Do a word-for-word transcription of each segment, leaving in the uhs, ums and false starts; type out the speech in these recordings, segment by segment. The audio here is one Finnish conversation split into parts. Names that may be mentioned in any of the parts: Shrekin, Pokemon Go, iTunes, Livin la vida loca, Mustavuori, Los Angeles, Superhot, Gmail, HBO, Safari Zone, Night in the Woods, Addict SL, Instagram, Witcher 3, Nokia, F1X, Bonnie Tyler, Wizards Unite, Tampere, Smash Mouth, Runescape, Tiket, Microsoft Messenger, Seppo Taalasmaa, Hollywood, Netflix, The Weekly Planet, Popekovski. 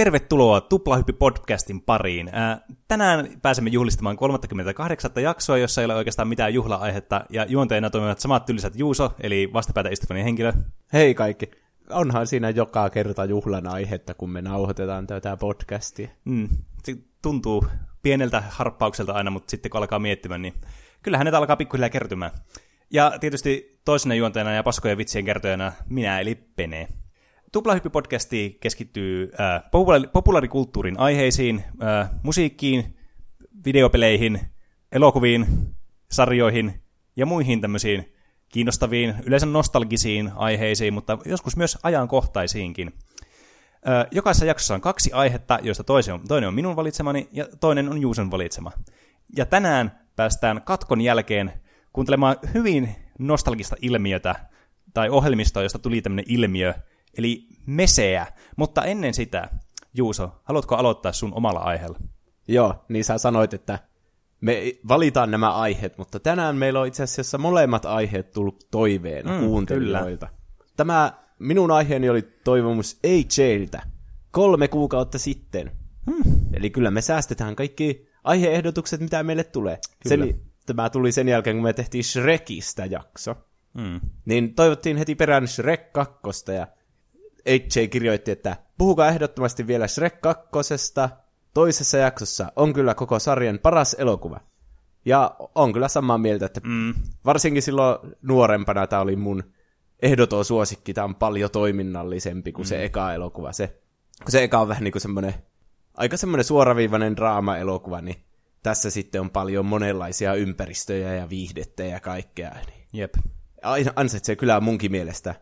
Tervetuloa Tuplahyppi-podcastin pariin. Ää, tänään pääsemme juhlistamaan kolmattakymmenettäkahdeksatta jaksoa, jossa ei ole oikeastaan mitään juhla-aihetta, ja juonteina toimivat samat tylsät Juuso, eli vastapäätä istuvani henkilö. Hei kaikki. Onhan siinä joka kerta juhlan aihetta, kun me nauhoitetaan tätä podcastia. Mm. Se tuntuu pieneltä harppaukselta aina, mutta sitten kun alkaa miettimään, niin kyllähän ne alkaa pikkuhiljaa kertymään. Ja tietysti toisena juonteena ja paskojen vitsien kertojana minä, eli Pene. Tuplahyppi-podcasti keskittyy äh, popula- populaarikulttuurin aiheisiin, äh, musiikkiin, videopeleihin, elokuviin, sarjoihin ja muihin tämmöisiin kiinnostaviin, yleensä nostalgisiin aiheisiin, mutta joskus myös ajankohtaisiinkin. Äh, jokaisessa jaksossa on kaksi aihetta, joista toinen on, toinen on minun valitsemani ja toinen on Juuson valitsema. Ja tänään päästään katkon jälkeen kuuntelemaan hyvin nostalgista ilmiötä tai ohjelmistoa, josta tuli tämmöinen ilmiö, eli meseä. Mutta ennen sitä, Juuso, haluatko aloittaa sun omalla aiheella? Joo, niin sä sanoit, että me valitaan nämä aiheet, mutta tänään meillä on itse asiassa molemmat aiheet tullut toiveena mm, kuuntelijoilta. Kyllä. Tämä minun aiheeni oli toivomus A J:ltä kolme kuukautta sitten. Mm. Eli kyllä me säästetään kaikki aiheehdotukset, mitä meille tulee. Sen, tämä tuli sen jälkeen, kun me tehtiin Shrekistä jakso. Mm. Niin toivottiin heti perään Shrek kakkosta ja H J kirjoitti, että puhukaa ehdottomasti vielä Shrek kakkosesta. Toisessa jaksossa on kyllä koko sarjan paras elokuva. Ja on kyllä samaa mieltä, että mm. varsinkin silloin nuorempana tämä oli mun ehdoton suosikki. Tämä on paljon toiminnallisempi kuin mm. se eka elokuva. Se, kun se eka on vähän niin kuin semmoinen, aika semmoinen suoraviivainen draama-elokuva, niin tässä sitten on paljon monenlaisia ympäristöjä ja viihdettä ja kaikkea. Niin Jep. Aina ansaitsee kyllä munkin mielestä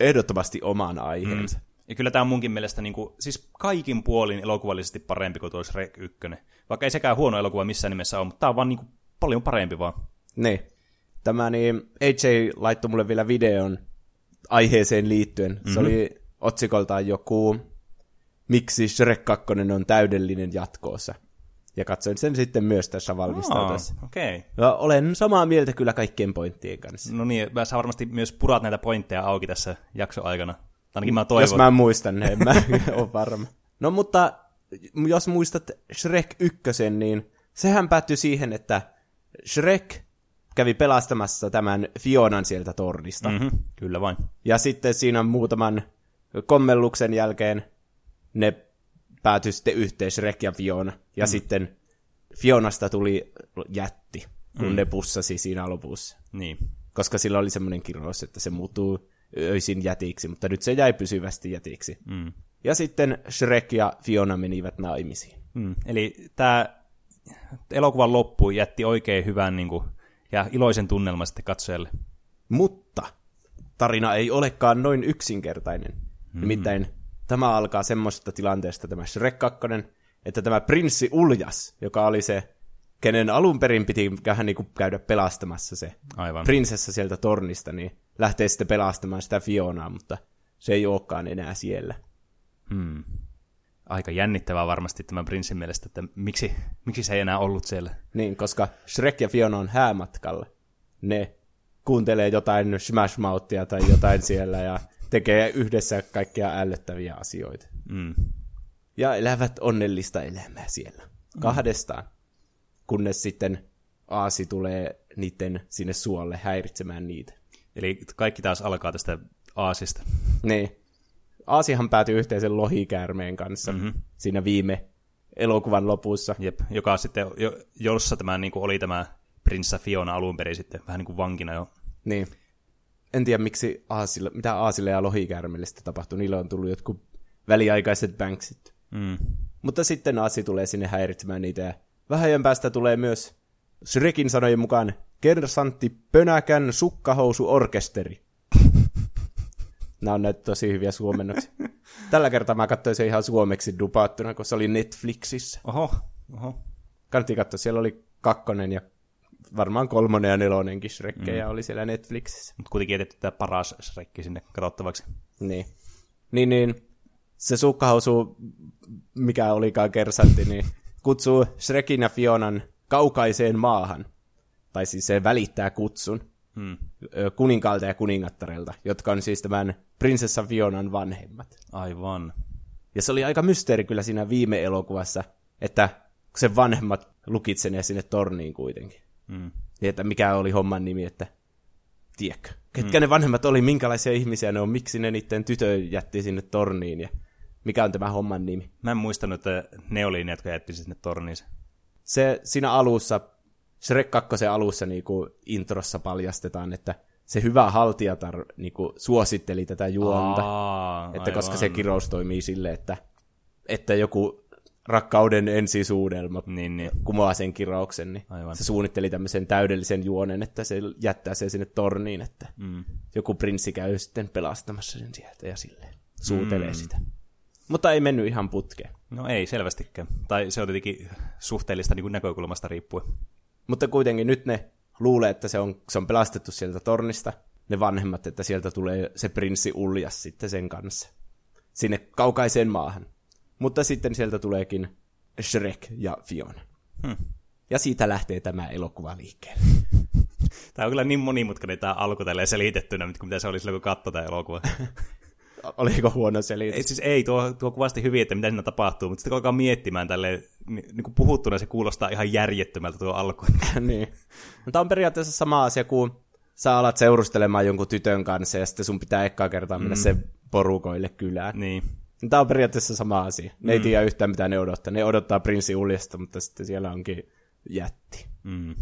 ehdottomasti oman aiheensa. Mm. Ja kyllä tämä on munkin mielestä niin kuin, siis kaikin puolin elokuvallisesti parempi kuin tuo Shrek yksi. Vaikka ei sekään huono elokuva missään nimessä ole, mutta tämä on vaan niin kuin, paljon parempi vaan. Niin. Tämä niin, A J laittoi mulle vielä videon aiheeseen liittyen. Mm-hmm. Se oli otsikoltaan joku, miksi Shrek kaksi on täydellinen jatkoossa. Ja katsoin sen sitten myös tässä valmistautuessa. Oh, okay. Olen samaa mieltä kyllä kaikkien pointtien kanssa. No niin, sä varmasti myös purat näitä pointteja auki tässä jakson aikana. Ainakin mä toivon. Jos mä muistan ne, en mä ole varma. No mutta jos muistat Shrek yksi, niin sehän päättyi siihen, että Shrek kävi pelastamassa tämän Fionan sieltä tornista. Mm-hmm, kyllä vain. Ja sitten siinä muutaman kommelluksen jälkeen ne päätyi sitten yhteen Shrek ja Fiona. Ja mm. sitten Fionasta tuli jätti, kun mm. ne pussasi siinä lopussa. Niin. Koska sillä oli semmoinen kirous, että se muuttuu öisin jätiksi, mutta nyt se jäi pysyvästi jätiksi. Mm. Ja sitten Shrek ja Fiona menivät naimisiin. Mm. Eli tämä elokuvan loppu jätti oikein hyvän niin kuin, ja iloisen tunnelman sitten katsojalle. Mutta tarina ei olekaan noin yksinkertainen. Mm-hmm. Nimittäin tämä alkaa semmoisesta tilanteesta, tämä Shrek kaksi, että tämä prinssi Uljas, joka oli se, kenen alun perin piti vähän niin kuin käydä pelastamassa se Aivan. prinsessa sieltä tornista, niin lähtee sitten pelastamaan sitä Fionaa, mutta se ei olekaan enää siellä. Hmm. Aika jännittävää varmasti tämän prinssin mielestä, että miksi, miksi se ei enää ollut siellä. Niin, koska Shrek ja Fiona on häämatkalla. Ne kuuntelee jotain Smash Mouthia tai jotain siellä ja tekee yhdessä kaikkia ällöttäviä asioita. Mm. Ja elävät onnellista elämää siellä. Kahdestaan. Mm. Kunnes sitten aasi tulee niiden sinne suolle häiritsemään niitä. Eli kaikki taas alkaa tästä aasista. Niin. Aasihan päätyi yhteisen lohikäärmeen kanssa mm-hmm. siinä viime elokuvan lopussa. Jep, joka sitten, jo, jossa tämä niin kuin oli tämä prinssa Fiona alun perin sitten vähän niin kuin vankina jo. Niin. En tiedä, miksi aasille, mitä aasille ja lohikäärmeille sitten tapahtui. Niillä on tullut jotkut väliaikaiset banksit. Mm. Mutta sitten aasi tulee sinne häiritsemään niitä. Ja vähän ajan päästä tulee myös Shrekin sanojen mukaan Kersantti Pönäkän sukkahousuorkesteri. Nämä on näitä tosi hyviä suomennoksi. Tällä kertaa mä katsoin se ihan suomeksi dupaattuna, kun se oli Netflixissä. Oho, oho. Kannattiin katsoa, siellä oli kakkonen ja varmaan kolmonen ja nelonenkin Shrekkejä mm. oli siellä Netflixissä. Mutta kuitenkin edetty tämä paras Shrekki sinne katsottavaksi. Niin. Niin, niin. Se sukkahousu, mikä olikaan kersantti, niin kutsuu Shrekin ja Fionan kaukaiseen maahan. Tai siis se välittää kutsun hmm. kuninkaalta ja kuningattarelta, jotka on siis tämän prinsessa Fionan vanhemmat. Aivan. Ja se oli aika mysteeri kyllä siinä viime elokuvassa, että sen vanhemmat lukitseneet sinne torniin kuitenkin. Mm. Ja että mikä oli homman nimi, että tiedätkö. Ketkä mm. ne vanhemmat oli, minkälaisia ihmisiä ne on, miksi ne niiden tytön jätti sinne torniin ja mikä on tämä homman nimi. Mä en muistanut, että ne oli ne, jotka jätti sinne torniin. Se siinä alussa, Shrek kakkosen alussa niin kuin introssa paljastetaan, että se hyvä haltijatar niin kuin suositteli tätä juonta, Aa, että aivan. koska se kirous toimii silleen, että, että joku rakkauden ensisuudelma niin, niin. kumoaa sen kirouksen, niin aivan. se suunnitteli tämmöisen täydellisen juonen, että se jättää sen sinne torniin, että mm. joku prinssi käy sitten pelastamassa sen sieltä ja silleen suutelee mm. sitä. Mutta ei mennyt ihan putkeen. No ei selvästikään, tai se on tietenkin suhteellista niin kuin näkökulmasta riippuen. Mutta kuitenkin nyt ne luulee, että se on, se on pelastettu sieltä tornista, ne vanhemmat, että sieltä tulee se prinssi uljas sitten sen kanssa sinne kaukaiseen maahan. Mutta sitten sieltä tuleekin Shrek ja Fiona. Hmm. Ja siitä lähtee tämä elokuva liikkeelle. Tämä on kyllä niin monimutkainen tämä alku tälleen selitettynä, mitä se oli silloin, kun katsoi tämä elokuva. Oliko huono selitys? Ei, siis ei, tuo, tuo kuvasti hyvin, että mitä siinä tapahtuu, mutta sitten kun alkaa miettimään tälleen, niin kuin puhuttuna se kuulostaa ihan järjettömältä tuo alku. Niin. No, tämä on periaatteessa sama asia, kun sä alat seurustelemaan jonkun tytön kanssa ja sitten sun pitää ekkaa kertaa mennä mm. se porukoille kylään. Niin. Tämä on periaatteessa sama asia. Ne mm. ei tiedä yhtään, mitä ne odottaa. Ne odottaa prinssi uljasta, mutta sitten siellä onkin jätti. Mm.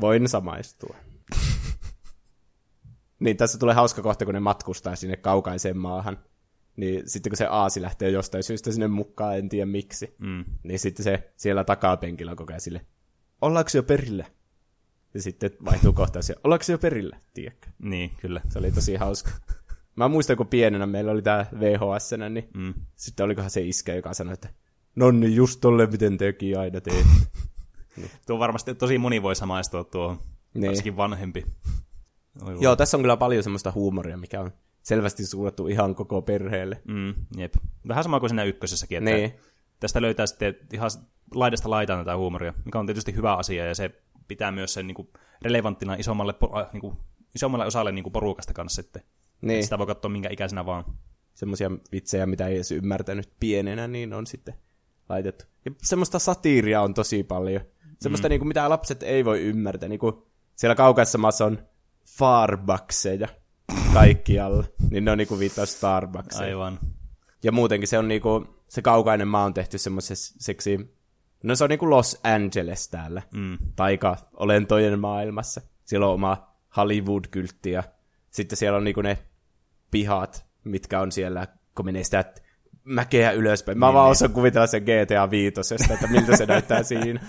Voin samaistua. Niin, tässä tulee hauska kohta, kun ne matkustaa sinne kaukaiseen maahan. Niin sitten kun se aasi lähtee jostain syystä sinne mukaan, en tiedä miksi. Mm. Niin sitten se siellä takapenkillä kokee sille, ollaanko jo perillä? Ja sitten vaihtuu kohtaan siihen, ollaanko jo perillä? Tiedätkö? Niin, kyllä. Se oli tosi hauska. Mä muistan, kun pienenä meillä oli tää V H S-nä, niin mm. sitten olikohan se iskä, joka sanoi, että nonni, just tolle, miten tekin aina teet. Niin. Tuo varmasti tosi moni voi samaistua tuohon, varsinkin vanhempi. Oilu. Joo, tässä on kyllä paljon semmoista huumoria, mikä on selvästi suunnattu ihan koko perheelle. Mm, jep. Vähän sama kuin siinä ykkösessäkin, että niin. tästä löytää sitten ihan laidasta laitaan tätä huumoria, mikä on tietysti hyvä asia, ja se pitää myös sen niin kuin relevanttina isommalle, niin kuin, isommalle osalle niin kuin porukasta kanssa sitten. Niin. Sitä voi katsoa minkä ikäisenä vaan. Semmoisia vitsejä, mitä ei edes ymmärtänyt pienenä, niin on sitten laitettu. Ja semmoista satiiria on tosi paljon. Semmoista, mm. niin kuin, mitä lapset ei voi ymmärtää. Niin kuin siellä kaukaisessa maassa on Starbuckseja kaikkialla, niin ne on niinku viittaa Starbuckseja. Aivan. Ja muutenkin se on niinku, se kaukainen maa on tehty semmoiseksi, no se on niinku Los Angeles täällä, mm. taika-olentojen maailmassa. Siellä on oma Hollywood-kyltti ja sitten siellä on niinku ne pihat, mitkä on siellä, kun menee sitä mäkeä ylöspäin. Mä niin, vaan niin. osaan kuvitella sen G T A viitosesta, että miltä se näyttää siinä.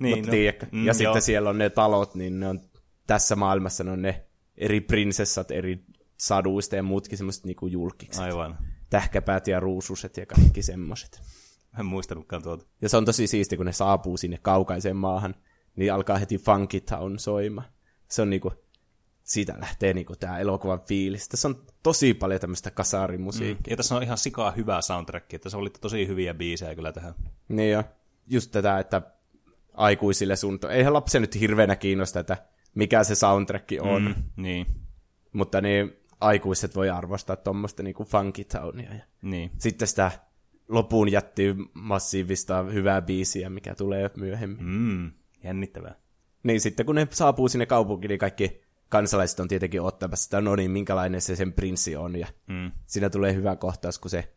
Niin, no, tiedätkö. Mm, ja sitten joo. siellä on ne talot, niin ne on tässä maailmassa ne on ne eri prinsessat, eri saduista ja muutkin semmoiset niinku julkikset. Aivan. Tähkäpäät ja ruususet ja kaikki semmoiset. Mä en muistanutkaan tuolta. Ja se on tosi siisti, kun ne saapuu sinne kaukaiseen maahan, niin alkaa heti Funkytown soimaan. Se on niinku, siitä lähtee niinku tää elokuvan fiilis. Tässä on tosi paljon tämmöistä kasarimusiikkia. Mm. Ja tässä on ihan sikaa hyvää soundtrackia, että se oli tosi hyviä biisejä kyllä tähän. Niin jo. Just tätä, että aikuisille suuntaan. Eihän lapsia nyt hirveänä kiinnosta, että mikä se soundtrack on. Mm, niin. Mutta niin, aikuiset voi arvostaa tuommoista niinku Funkytownia. Niin. Sitten sitä lopun jätti massiivista hyvää biisiä, mikä tulee myöhemmin. Mm, jännittävää. Niin, sitten kun ne saapuu sinne kaupunkiin, niin kaikki kansalaiset on tietenkin ottamassa sitä, no niin, minkälainen se sen prinssi on. Ja mm. siinä tulee hyvä kohtaus, kun se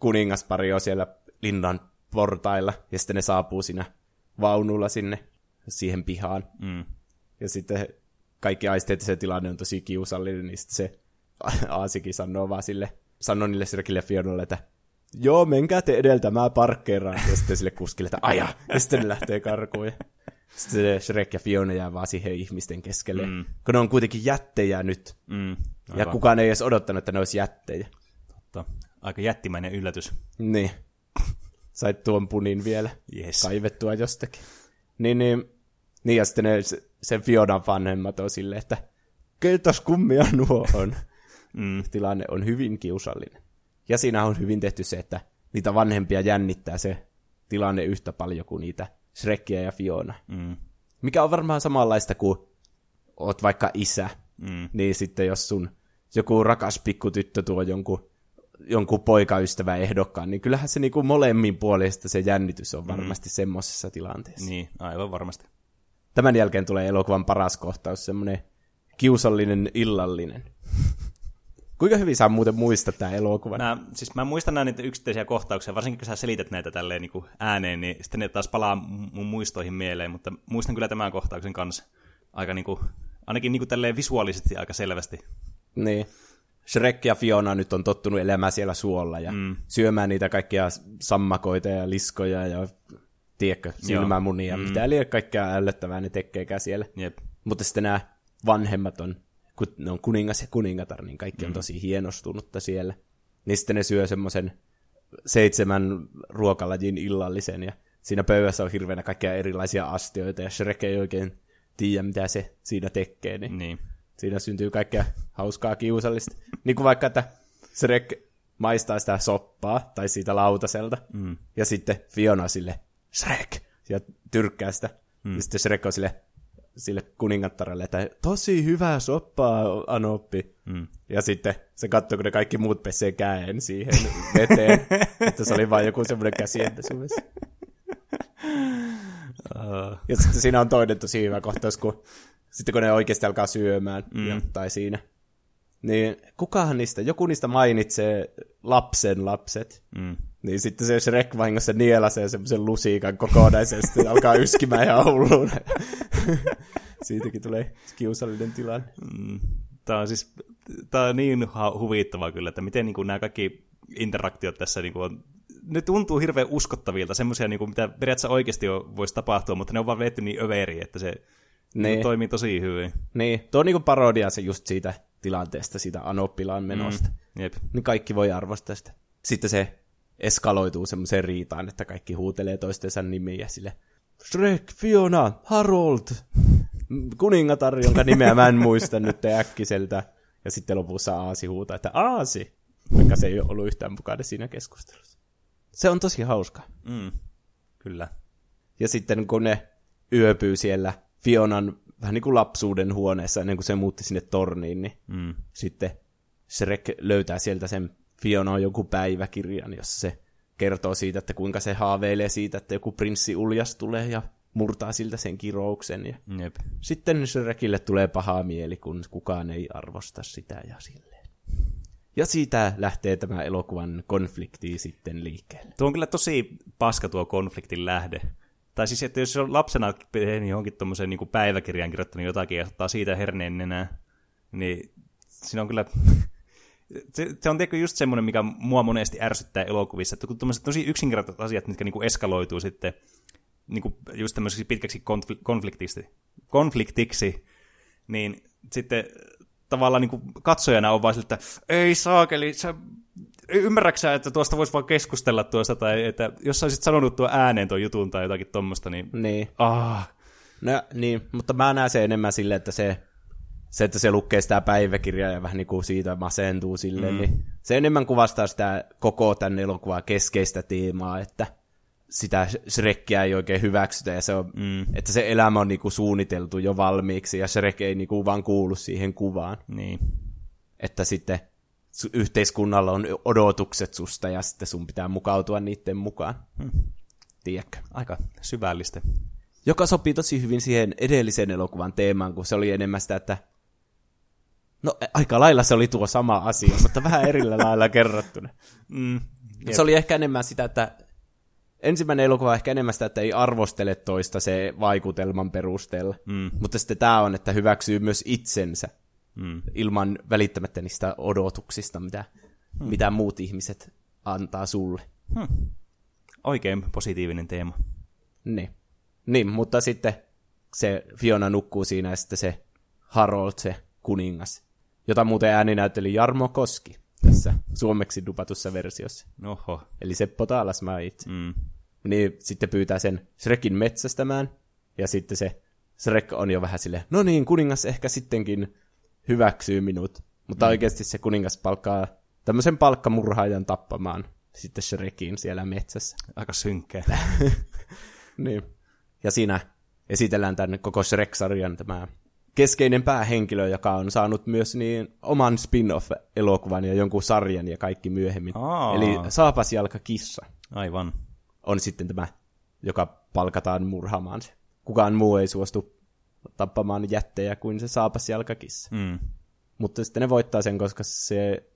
kuningaspari on siellä linnan portailla, ja sitten ne saapuu siinä vaunulla sinne, siihen pihaan. Mm. Ja sitten kaikki aisteet ja se tilanne on tosi kiusallinen, niin sitten se aasikin sanoo vaan sille, sanoo niille Shrekille ja Fionalle, että joo, menkää te edeltä, mä parkkeeraan. Ja sitten sille kuskille, että aja, ja sitten ne lähtee karkuun. Ja sitten Shrek ja Fiona jää vaan siihen ihmisten keskelle, mm. kun ne on kuitenkin jättejä nyt. Mm, ja kukaan ei edes odottanut, että ne olisi jättejä. Totta. Aika jättimäinen yllätys. Niin. Sait tuon punin vielä yes. kaivettua jostakin. Niin, niin. Niin, ja sitten ne, sen Fionan vanhemmat on silleen, että keitäs kummia nuo on. mm. Tilanne on hyvin kiusallinen. Ja siinä on hyvin tehty se, että niitä vanhempia jännittää se tilanne yhtä paljon kuin niitä Shrekia ja Fiona. Mm. Mikä on varmaan samanlaista kuin oot vaikka isä. Mm. Niin sitten jos sun joku rakas pikkutyttö tuo jonkun jonkun poikaystävän ehdokkaan, niin kyllähän se niinku molemmin puolesta se jännitys on varmasti mm. semmoisessa tilanteessa. Niin, aivan varmasti. Tämän jälkeen tulee elokuvan paras kohtaus, semmoinen kiusallinen illallinen. Kuinka hyvin sä muuten muistat tämän elokuvan? Mä, siis mä muistan näitä yksittäisiä kohtauksia, varsinkin kun sä selität näitä tälleen niin kuin ääneen, niin sitten ne taas palaa mun muistoihin mieleen, mutta muistan kyllä tämän kohtauksen kanssa aika niin kuin, ainakin niin kuin tälleen visuaalisesti aika selvästi. Niin. Shrek ja Fiona nyt on tottunut elämään siellä suolla ja mm. syömään niitä kaikkia sammakoita ja liskoja ja tiedätkö, silmämunia, mm. mitä liian kaikkea ällöttävää ne tekeekään siellä. Jep. Mutta sitten nämä vanhemmat on, kun ne on kuningas ja kuningatar, niin kaikki mm. on tosi hienostunutta siellä. Niin sitten ne syö semmoisen seitsemän ruokalajin illallisen ja siinä pöydässä on hirveänä kaikkia erilaisia astioita ja Shrek ei oikein tiedä, mitä se siinä tekee. Niin. niin. Siinä syntyy kaikkea hauskaa kiusallista. Niin kuin vaikka, että Shrek maistaa sitä soppaa tai siitä lautaselta. Mm. Ja sitten Fiona sille, Shrek! Ja tyrkkää sitä. Mm. Ja sitten Shrek on sille, sille kuningattarelle, että tosi hyvää soppaa, Anoppi. Mm. Ja sitten se katsoo, kun ne kaikki muut pesee käen siihen veteen. Että se oli vain joku semmoinen käsienpesumies. Uh. Ja sitten siinä on toinen tosi hyvä kohtaus, kun sitten kun ne oikeasti alkaa syömään mm. jotain siinä. Niin kukahan niistä, joku niistä mainitsee lapsen lapset. Mm. Niin sitten se Shrek vahingossa nielasee semmoisen lusikan kokonaisesti ja alkaa yskimään ihan hulluun. Siitäkin tulee kiusallinen tilanne. Mm. Tämä on siis tämä on niin huvittavaa kyllä, että miten niin kuin nämä kaikki interaktiot tässä niin kuin on. Ne tuntuu hirveän uskottavilta, semmoisia niin kuin mitä periaatteessa oikeasti voisi tapahtua, mutta ne on vaan vetty niin överi, että se niin. Toimii tosi hyvin. Niin, tuo on niinku parodia se just siitä tilanteesta, siitä Anoppilaan menosta. Mm, jep. Niin kaikki voi arvostaa sitä. Sitten se eskaloituu semmoiseen riitaan, että kaikki huutelee toistensa nimiä sille Shrek, Fiona, Harold, kuningatar, jonka nimeä mä en muista nyt äkkiseltä. Ja sitten lopussa Aasi huutaa, että Aasi, vaikka se ei ole ollut yhtään mukana siinä keskustelussa. Se on tosi hauska. Mm, kyllä. Ja sitten kun ne yöpyy siellä Fionan vähän niin kuin lapsuuden huoneessa, ennen kuin se muutti sinne torniin, niin mm. sitten Shrek löytää sieltä sen Fionan joku päiväkirjan, jossa se kertoo siitä, että kuinka se haaveilee siitä, että joku prinssi Uljas tulee ja murtaa siltä sen kirouksen. Ja Jep. Sitten Shrekille tulee paha mieli, kun kukaan ei arvosta sitä ja silleen. Ja siitä lähtee tämä elokuvan konflikti sitten liikkeelle. Tuo on kyllä tosi paska tuo konfliktin lähde. Tai siis, että jos se on lapsena tehnyt johonkin tuommoiseen niin päiväkirjaan kirjoittanut jotakin ja ottaa siitä herneen nenää, niin siinä on kyllä... se, se on tietenkin just semmoinen, mikä mua monesti ärsyttää elokuvissa, että kun tuommoiset tosi yksinkertaiset asiat, mitkä niin kuin eskaloituu sitten niin kuin just tämmöiseksi pitkäksi konfliktiksi, konfliktiksi niin sitten tavallaan niin kuin katsojana on vaan sille, että ei saakeli, sä... Ymmärrätkö sä, että tuosta voisi vaan keskustella tuosta, tai että jos sä olisit sanonut tuon ääneen tuon jutun tai jotakin tuommoista, niin... Niin. Ah. No, niin, mutta mä näen se enemmän silleen, että se, se, että se lukee sitä päiväkirjaa ja vähän niin kuin siitä masentuu silleen, mm. niin se enemmän kuvastaa sitä koko tämän elokuvaa keskeistä teemaa, että sitä Shrekkiä ei oikein hyväksytä, ja se on, mm. että se elämä on niin kuin suunniteltu jo valmiiksi, ja Shrek ei niin kuin vaan kuulu siihen kuvaan. Niin. Että sitten... yhteiskunnalla on odotukset susta, ja sitten sun pitää mukautua niiden mukaan. Hmm. Tiedätkö? Aika syvällistä. Joka sopii tosi hyvin siihen edellisen elokuvan teemaan, kun se oli enemmän sitä, että... No, aika lailla se oli tuo sama asia, mutta vähän erillä lailla kerrottuna. Mm, se oli ehkä enemmän sitä, että... Ensimmäinen elokuva on ehkä enemmän sitä, että ei arvostele toista se vaikutelman perusteella. Mm. Mutta sitten tämä on, että hyväksyy myös itsensä. Mm. Ilman välittämättä niistä odotuksista, mitä, mm. mitä muut ihmiset antaa sulle. Hmm. Oikein positiivinen teema. Niin. Niin, mutta sitten se Fiona nukkuu siinä ja sitten se Harold, se kuningas, jota muuten ääni näytteli Jarmo Koski tässä suomeksi dupatussa versiossa. Oho. Eli Seppo Taalasmaa itse. Mm. Niin sitten pyytää sen Shrekin metsästämään ja sitten se Shrek on jo vähän silleen, no niin, kuningas ehkä sittenkin hyväksyy minut, mutta mm. oikeasti se kuningas palkkaa tämmöisen palkkamurhaajan tappamaan sitten Shrekin siellä metsässä. Aika synkkää. Niin. Ja siinä esitellään tämän koko Shrek-sarjan tämä keskeinen päähenkilö, joka on saanut myös niin oman spin-off-elokuvan ja jonkun sarjan ja kaikki myöhemmin. Aa. Eli saapasjalka kissa. Aivan. On sitten tämä, joka palkataan murhaamaan se. Kukaan muu ei suostu tappamaan jättejä kuin se saapasjalka kissa. Mm. Mutta sitten ne voittaa sen, koska se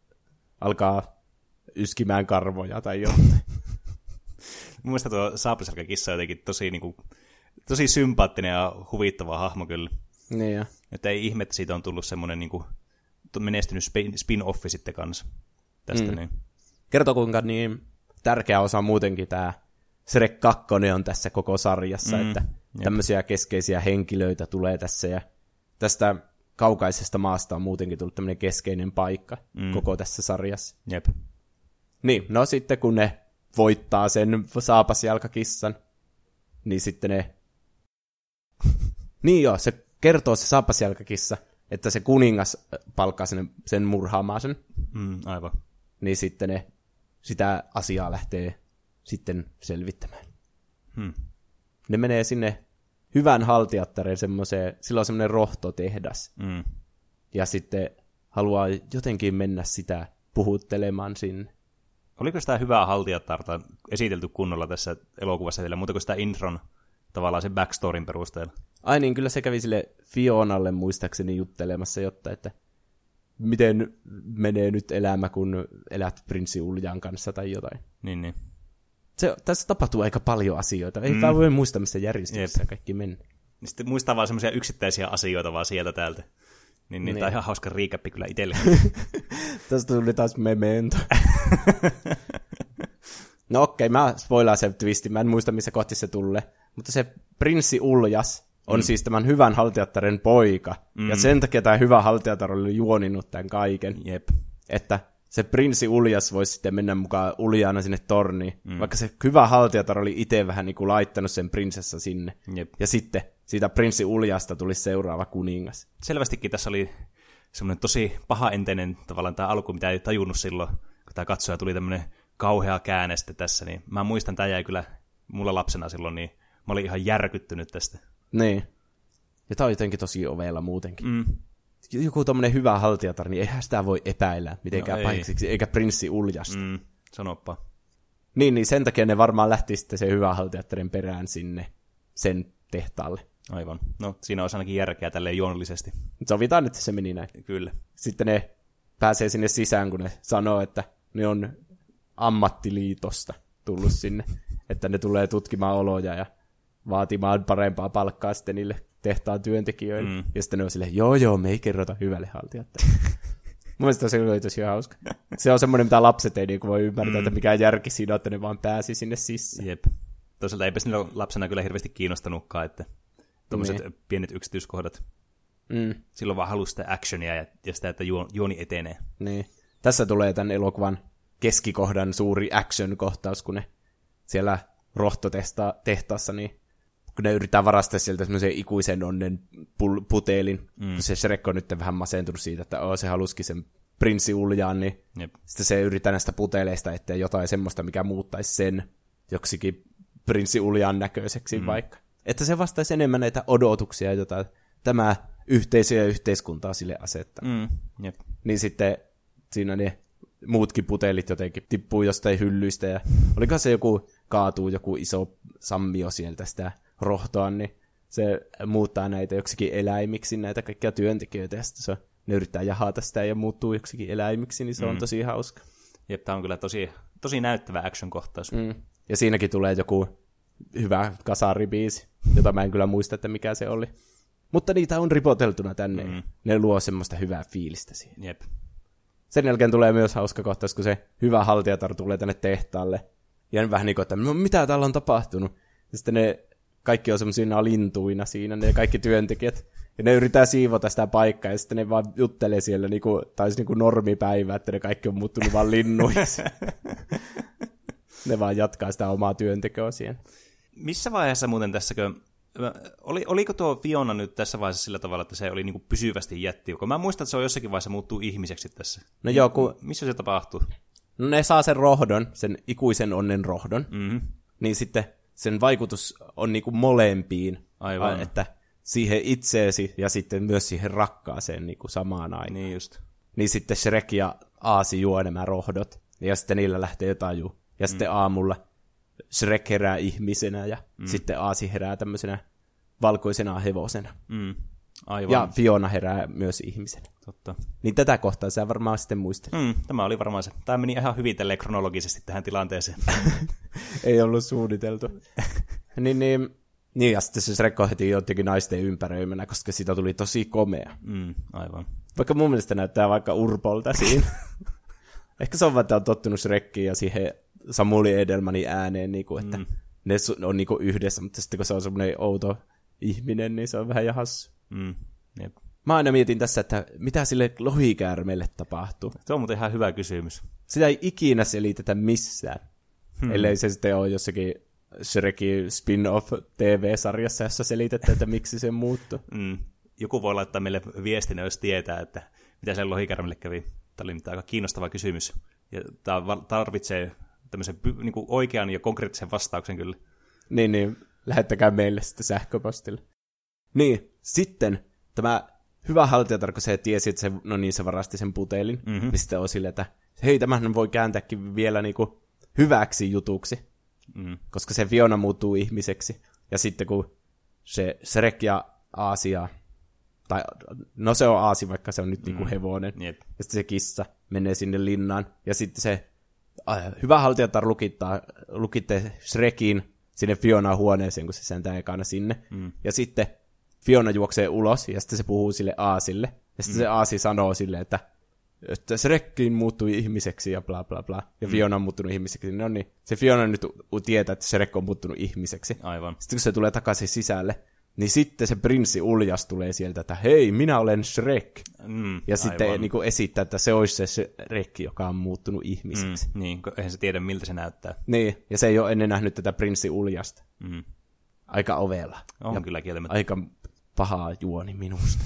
alkaa yskimään karvoja tai jotain. Mun mielestä tuo saapasjalka kissa on jotenkin tosi, niin kuin, tosi sympaattinen ja huvittava hahmo kyllä. Niin jo. Että ei ihme, että siitä on tullut semmoinen niin kuin, menestynyt spin-offi sitten kanssa tästä. Mm. Niin. Kertoo kuinka niin tärkeä osa muutenkin tämä Shrek kaksi on tässä koko sarjassa, mm. että Jep. tämmöisiä keskeisiä henkilöitä tulee tässä ja tästä kaukaisesta maasta on muutenkin tullut tämmöinen keskeinen paikka mm. koko tässä sarjassa. Jep. Niin, no sitten kun ne voittaa sen saapasjalkakissan, niin sitten ne... niin joo, se... kertoo se saapasjalkakissa, että se kuningas palkkaa sen, sen murhaamaan sen. Mm, aivan. Niin sitten ne sitä asiaa lähtee sitten selvittämään. Hmm. Ne menee sinne hyvän haltijattareen semmoiseen, sillä on semmoinen rohtotehdas. Hmm. Ja sitten haluaa jotenkin mennä sitä puhuttelemaan sinne. Oliko sitä hyvää haltijattarta esitelty kunnolla tässä elokuvassa vielä, muuta kuin sitä intron tavallaan sen backstoryn perusteella? Ai niin, kyllä se kävi sille Fionalle muistaakseni juttelemassa, jotta että miten menee nyt elämä, kun elät prinssi Uljan kanssa tai jotain. Niin, niin. Se, tässä tapahtuu aika paljon asioita. Ei mm. vaan voi muistaa, missä järjestyksessä kaikki mennä. Sitten muistaa vaan semmoisia yksittäisiä asioita vaan sieltä täältä. Niin, niin, niin. Tämä on ihan hauska riikäppi kyllä itselle. Tästä tuli taas memento. No okei, mä spoilaan sen twistin. Mä en muista, missä kohti se tulee. Mutta se prinssi Uljas on mm. siis tämän hyvän haltijattaren poika. Mm. Ja sen takia tämä hyvä haltijatar oli juoninut tämän kaiken. Jep. Että se prinssi Uljas voisi sitten mennä mukaan uljaana sinne torniin. Mm. Vaikka se hyvä haltijatar oli itse vähän niin kuin laittanut sen prinsessa sinne. Jep. Ja sitten siitä prinssi Uljasta tuli seuraava kuningas. Selvästikin tässä oli semmoinen tosi pahaenteinen tavallaan tämä alku, mitä ei tajunnut silloin, kun tämä katsoja tuli tämmöinen kauhea käänne sitten tässä. Niin mä muistan, tämä jäi kyllä mulla lapsena silloin, niin mä olin ihan järkyttynyt tästä. Niin. Ja tää on jotenkin tosi ovella muutenkin. Mm. Joku tommonen hyvä haltijatar, niin eihän sitä voi epäillä mitenkään no pahiksiksi, eikä prinssi Uljasta. Mm. Sanoppa. Niin, niin sen takia ne varmaan lähti sitten sen hyvän haltijattaren perään sinne sen tehtaalle. Aivan. No, siinä on ainakin järkeä tälleen juonnollisesti. Sovitaan, että se meni näin. Kyllä. Sitten ne pääsee sinne sisään, kun ne sanoo, että ne on ammattiliitosta tullut sinne. Että ne tulee tutkimaan oloja ja vaatimaan parempaa palkkaa sitten niille tehtaan työntekijöille. Mm. Ja sitten ne on silleen, joo joo, me ei kerrota hyvälle haltijattajalle. Mun mielestä se oli tosi hauska. Se on semmoinen, mitä lapset ei niin voi ymmärtää, mm. että mikä järki siinä on, että ne vaan pääsi sinne sisään. Jep. Toisaalta eipä sinne lapsena kyllä hirveästi kiinnostanutkaan, että tuommoiset mm. pienet yksityiskohdat. Mm. Silloin vaan halusi sitä actionia ja, ja sitä, että juoni etenee. Niin. Tässä tulee tämän elokuvan keskikohdan suuri action-kohtaus, kun ne siellä rohtotehtaassa niin kun ne yritetään varastaa sieltä semmoisen ikuisen onnen pul- puteelin. Mm. Se Shrek on nyt vähän masentunut siitä, että oh, se halusikin sen prinssi Uljaan, niin Jep. sitten se yrittää näistä puteleista, että jotain semmoista, mikä muuttaisi sen joksikin prinssi Uljaan näköiseksi mm. vaikka. Että se vastaisi enemmän näitä odotuksia, joita tämä yhteisö ja yhteiskuntaa sille asettaa. Mm. Jep. Niin sitten siinä ne muutkin putelit jotenkin tippuu jostain hyllyistä, ja oliko se joku kaatuu joku iso sammio sieltä sitä rohtoa, niin se muuttaa näitä joksikin eläimiksi, näitä kaikkia työntekijöitä, ja sitten se, ne yrittää jahata sitä ja muuttuu joksikin eläimiksi, niin se mm. on tosi hauska. Jep, tämä on kyllä tosi, tosi näyttävä action-kohtaus. Mm. Ja siinäkin tulee joku hyvä kasaribiisi, jota mä en kyllä muista, että mikä se oli. Mutta niitä on ripoteltuna tänne, mm. ne luo semmoista hyvää fiilistä siihen. Jep. Sen jälkeen tulee myös hauska kohtaus, kun se hyvä haltijatar tulee tänne tehtaalle, ja vähän niin kuin, että no, mitä täällä on tapahtunut? Ja sitten ne kaikki on semmoisina lintuina siinä, ne kaikki työntekijät. Ja ne yrittää siivota sitä paikkaa, ja sitten ne vaan juttelee siellä, niin kuin, tai niin kuin normipäivä, että ne kaikki on muuttunut vaan linnuiksi. Ne vaan jatkaa sitä omaa työntekoa siihen. Missä vaiheessa muuten tässäkö, oli, oliko tuo Fiona nyt tässä vaiheessa sillä tavalla, että se oli niin kuin pysyvästi jätti? Mä muistan, että se on jossakin vaiheessa muuttuu ihmiseksi tässä. No joo, kun... Missä se tapahtuu? No ne saa sen rohdon, sen ikuisen onnen rohdon, mm-hmm. niin sitten sen vaikutus on niinku molempiin. Aivan. Että siihen itseesi ja sitten myös siihen rakkaaseen niin kuin samaan aikaan. Niin just. Niin sitten Shrek ja Aasi juo nämä rohdot ja sitten niillä lähtee taju. Ja mm. sitten aamulla Shrek herää ihmisenä ja mm. sitten Aasi herää tämmöisenä valkoisena hevosena. Mm. Aivan. Ja Fiona herää myös ihmisenä. Totta. Niin tätä kohtaa sä varmaan sitten muistelet. Mm, tämä oli varmaan se. Tämä meni ihan hyvin tälleen kronologisesti tähän tilanteeseen. Ei ollut suunniteltu. niin, niin, niin, ja sitten se Shrek-kohti jotenkin naisten ympäröimänä, koska siitä tuli tosi komea. Mm, aivan. Vaikka mun mielestä näyttää vaikka urpolta siinä. Ehkä se on vaan, että on tottunut Shrekkiin ja siihen Samuli Edelmanin ääneen, niin kuin, että mm. ne on niin kuin yhdessä, mutta sitten kun se on semmoinen outo ihminen, niin se on vähän jahassu. Mm, jep. Mä aina mietin tässä, että mitä sille lohikäärmeelle tapahtuu. Se on muuten ihan hyvä kysymys. Sitä ei ikinä selitetä missään. Hmm. Ellei se sitten ole jossakin Shrekin spin-off T V-sarjassa, jossa selitetään, että miksi se muuttuu. Mm. Joku voi laittaa meille viestinä, jos tietää, että mitä sille lohikäärmeelle kävi. Tämä oli aika kiinnostava kysymys. Ja tämä tarvitsee tämmöisen niin kuin oikean ja konkreettisen vastauksen kyllä. Niin, niin. Lähettäkää meille sitten sähköpostille. Niin, sitten tämä hyvä haltijatarkko, se tiesi, että se, no niin, se varasti sen putelin, mm-hmm. niin sitten on silleen, että hei, tämähän voi kääntääkin vielä niinku hyväksi jutuksi, mm. koska se Fiona muuttuu ihmiseksi. Ja sitten kun se Shrek ja Aasia, tai no se on Aasi, vaikka se on nyt mm. niinku hevonen, yep. ja sitten se kissa menee sinne linnaan, ja sitten se äh, hyvä haltijatar lukittaa, lukitte Shrekin sinne Fionaan huoneeseen, kun se sentää ekana sinne, mm. ja sitten Fiona juoksee ulos, ja sitten se puhuu sille Aasille. Ja sitten mm. se Aasi sanoo sille, että, että Shrekkin muuttui ihmiseksi ja bla bla bla. Ja mm. Fiona on muuttunut ihmiseksi. No niin, se Fiona nyt tietää, että Shrek on muuttunut ihmiseksi. Aivan. Sitten kun se tulee takaisin sisälle, niin sitten se prinssi Uljas tulee sieltä, että hei, minä olen Shrek. Mm, ja aivan. Sitten niin kuin esittää, että se olisi se Shrek, joka on muuttunut ihmiseksi. Mm, niin, eihän se tiedä, miltä se näyttää. Niin, ja se ei ole ennen nähnyt tätä prinssi Uljasta. Mm. Aika ovella. On ja kyllä kielemättä. Aika pahaa juoni minusta.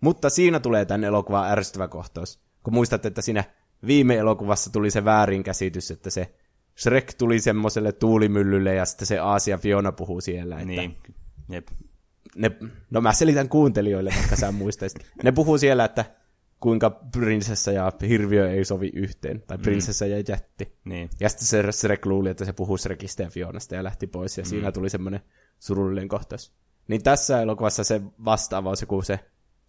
Mutta siinä tulee tämän elokuvan ärsyttävä kohtaus. Kun muistatte, että siinä viime elokuvassa tuli se väärinkäsitys, että se Shrek tuli semmoiselle tuulimyllylle ja sitten se Aasia Fiona puhuu siellä. Että niin. Jep. Ne, no mä selitän kuuntelijoille, vaikka sä muistaisit. Ne puhuu siellä, että kuinka prinsessa ja hirviö ei sovi yhteen. Tai prinsessa mm. ja jätti. Niin. Ja sitten se Shrek luuli, että se puhuu Shrekistä ja Fionasta ja lähti pois. Ja mm. siinä tuli semmoinen surullinen kohtaus. Niin tässä elokuvassa se vastaava on se, kun se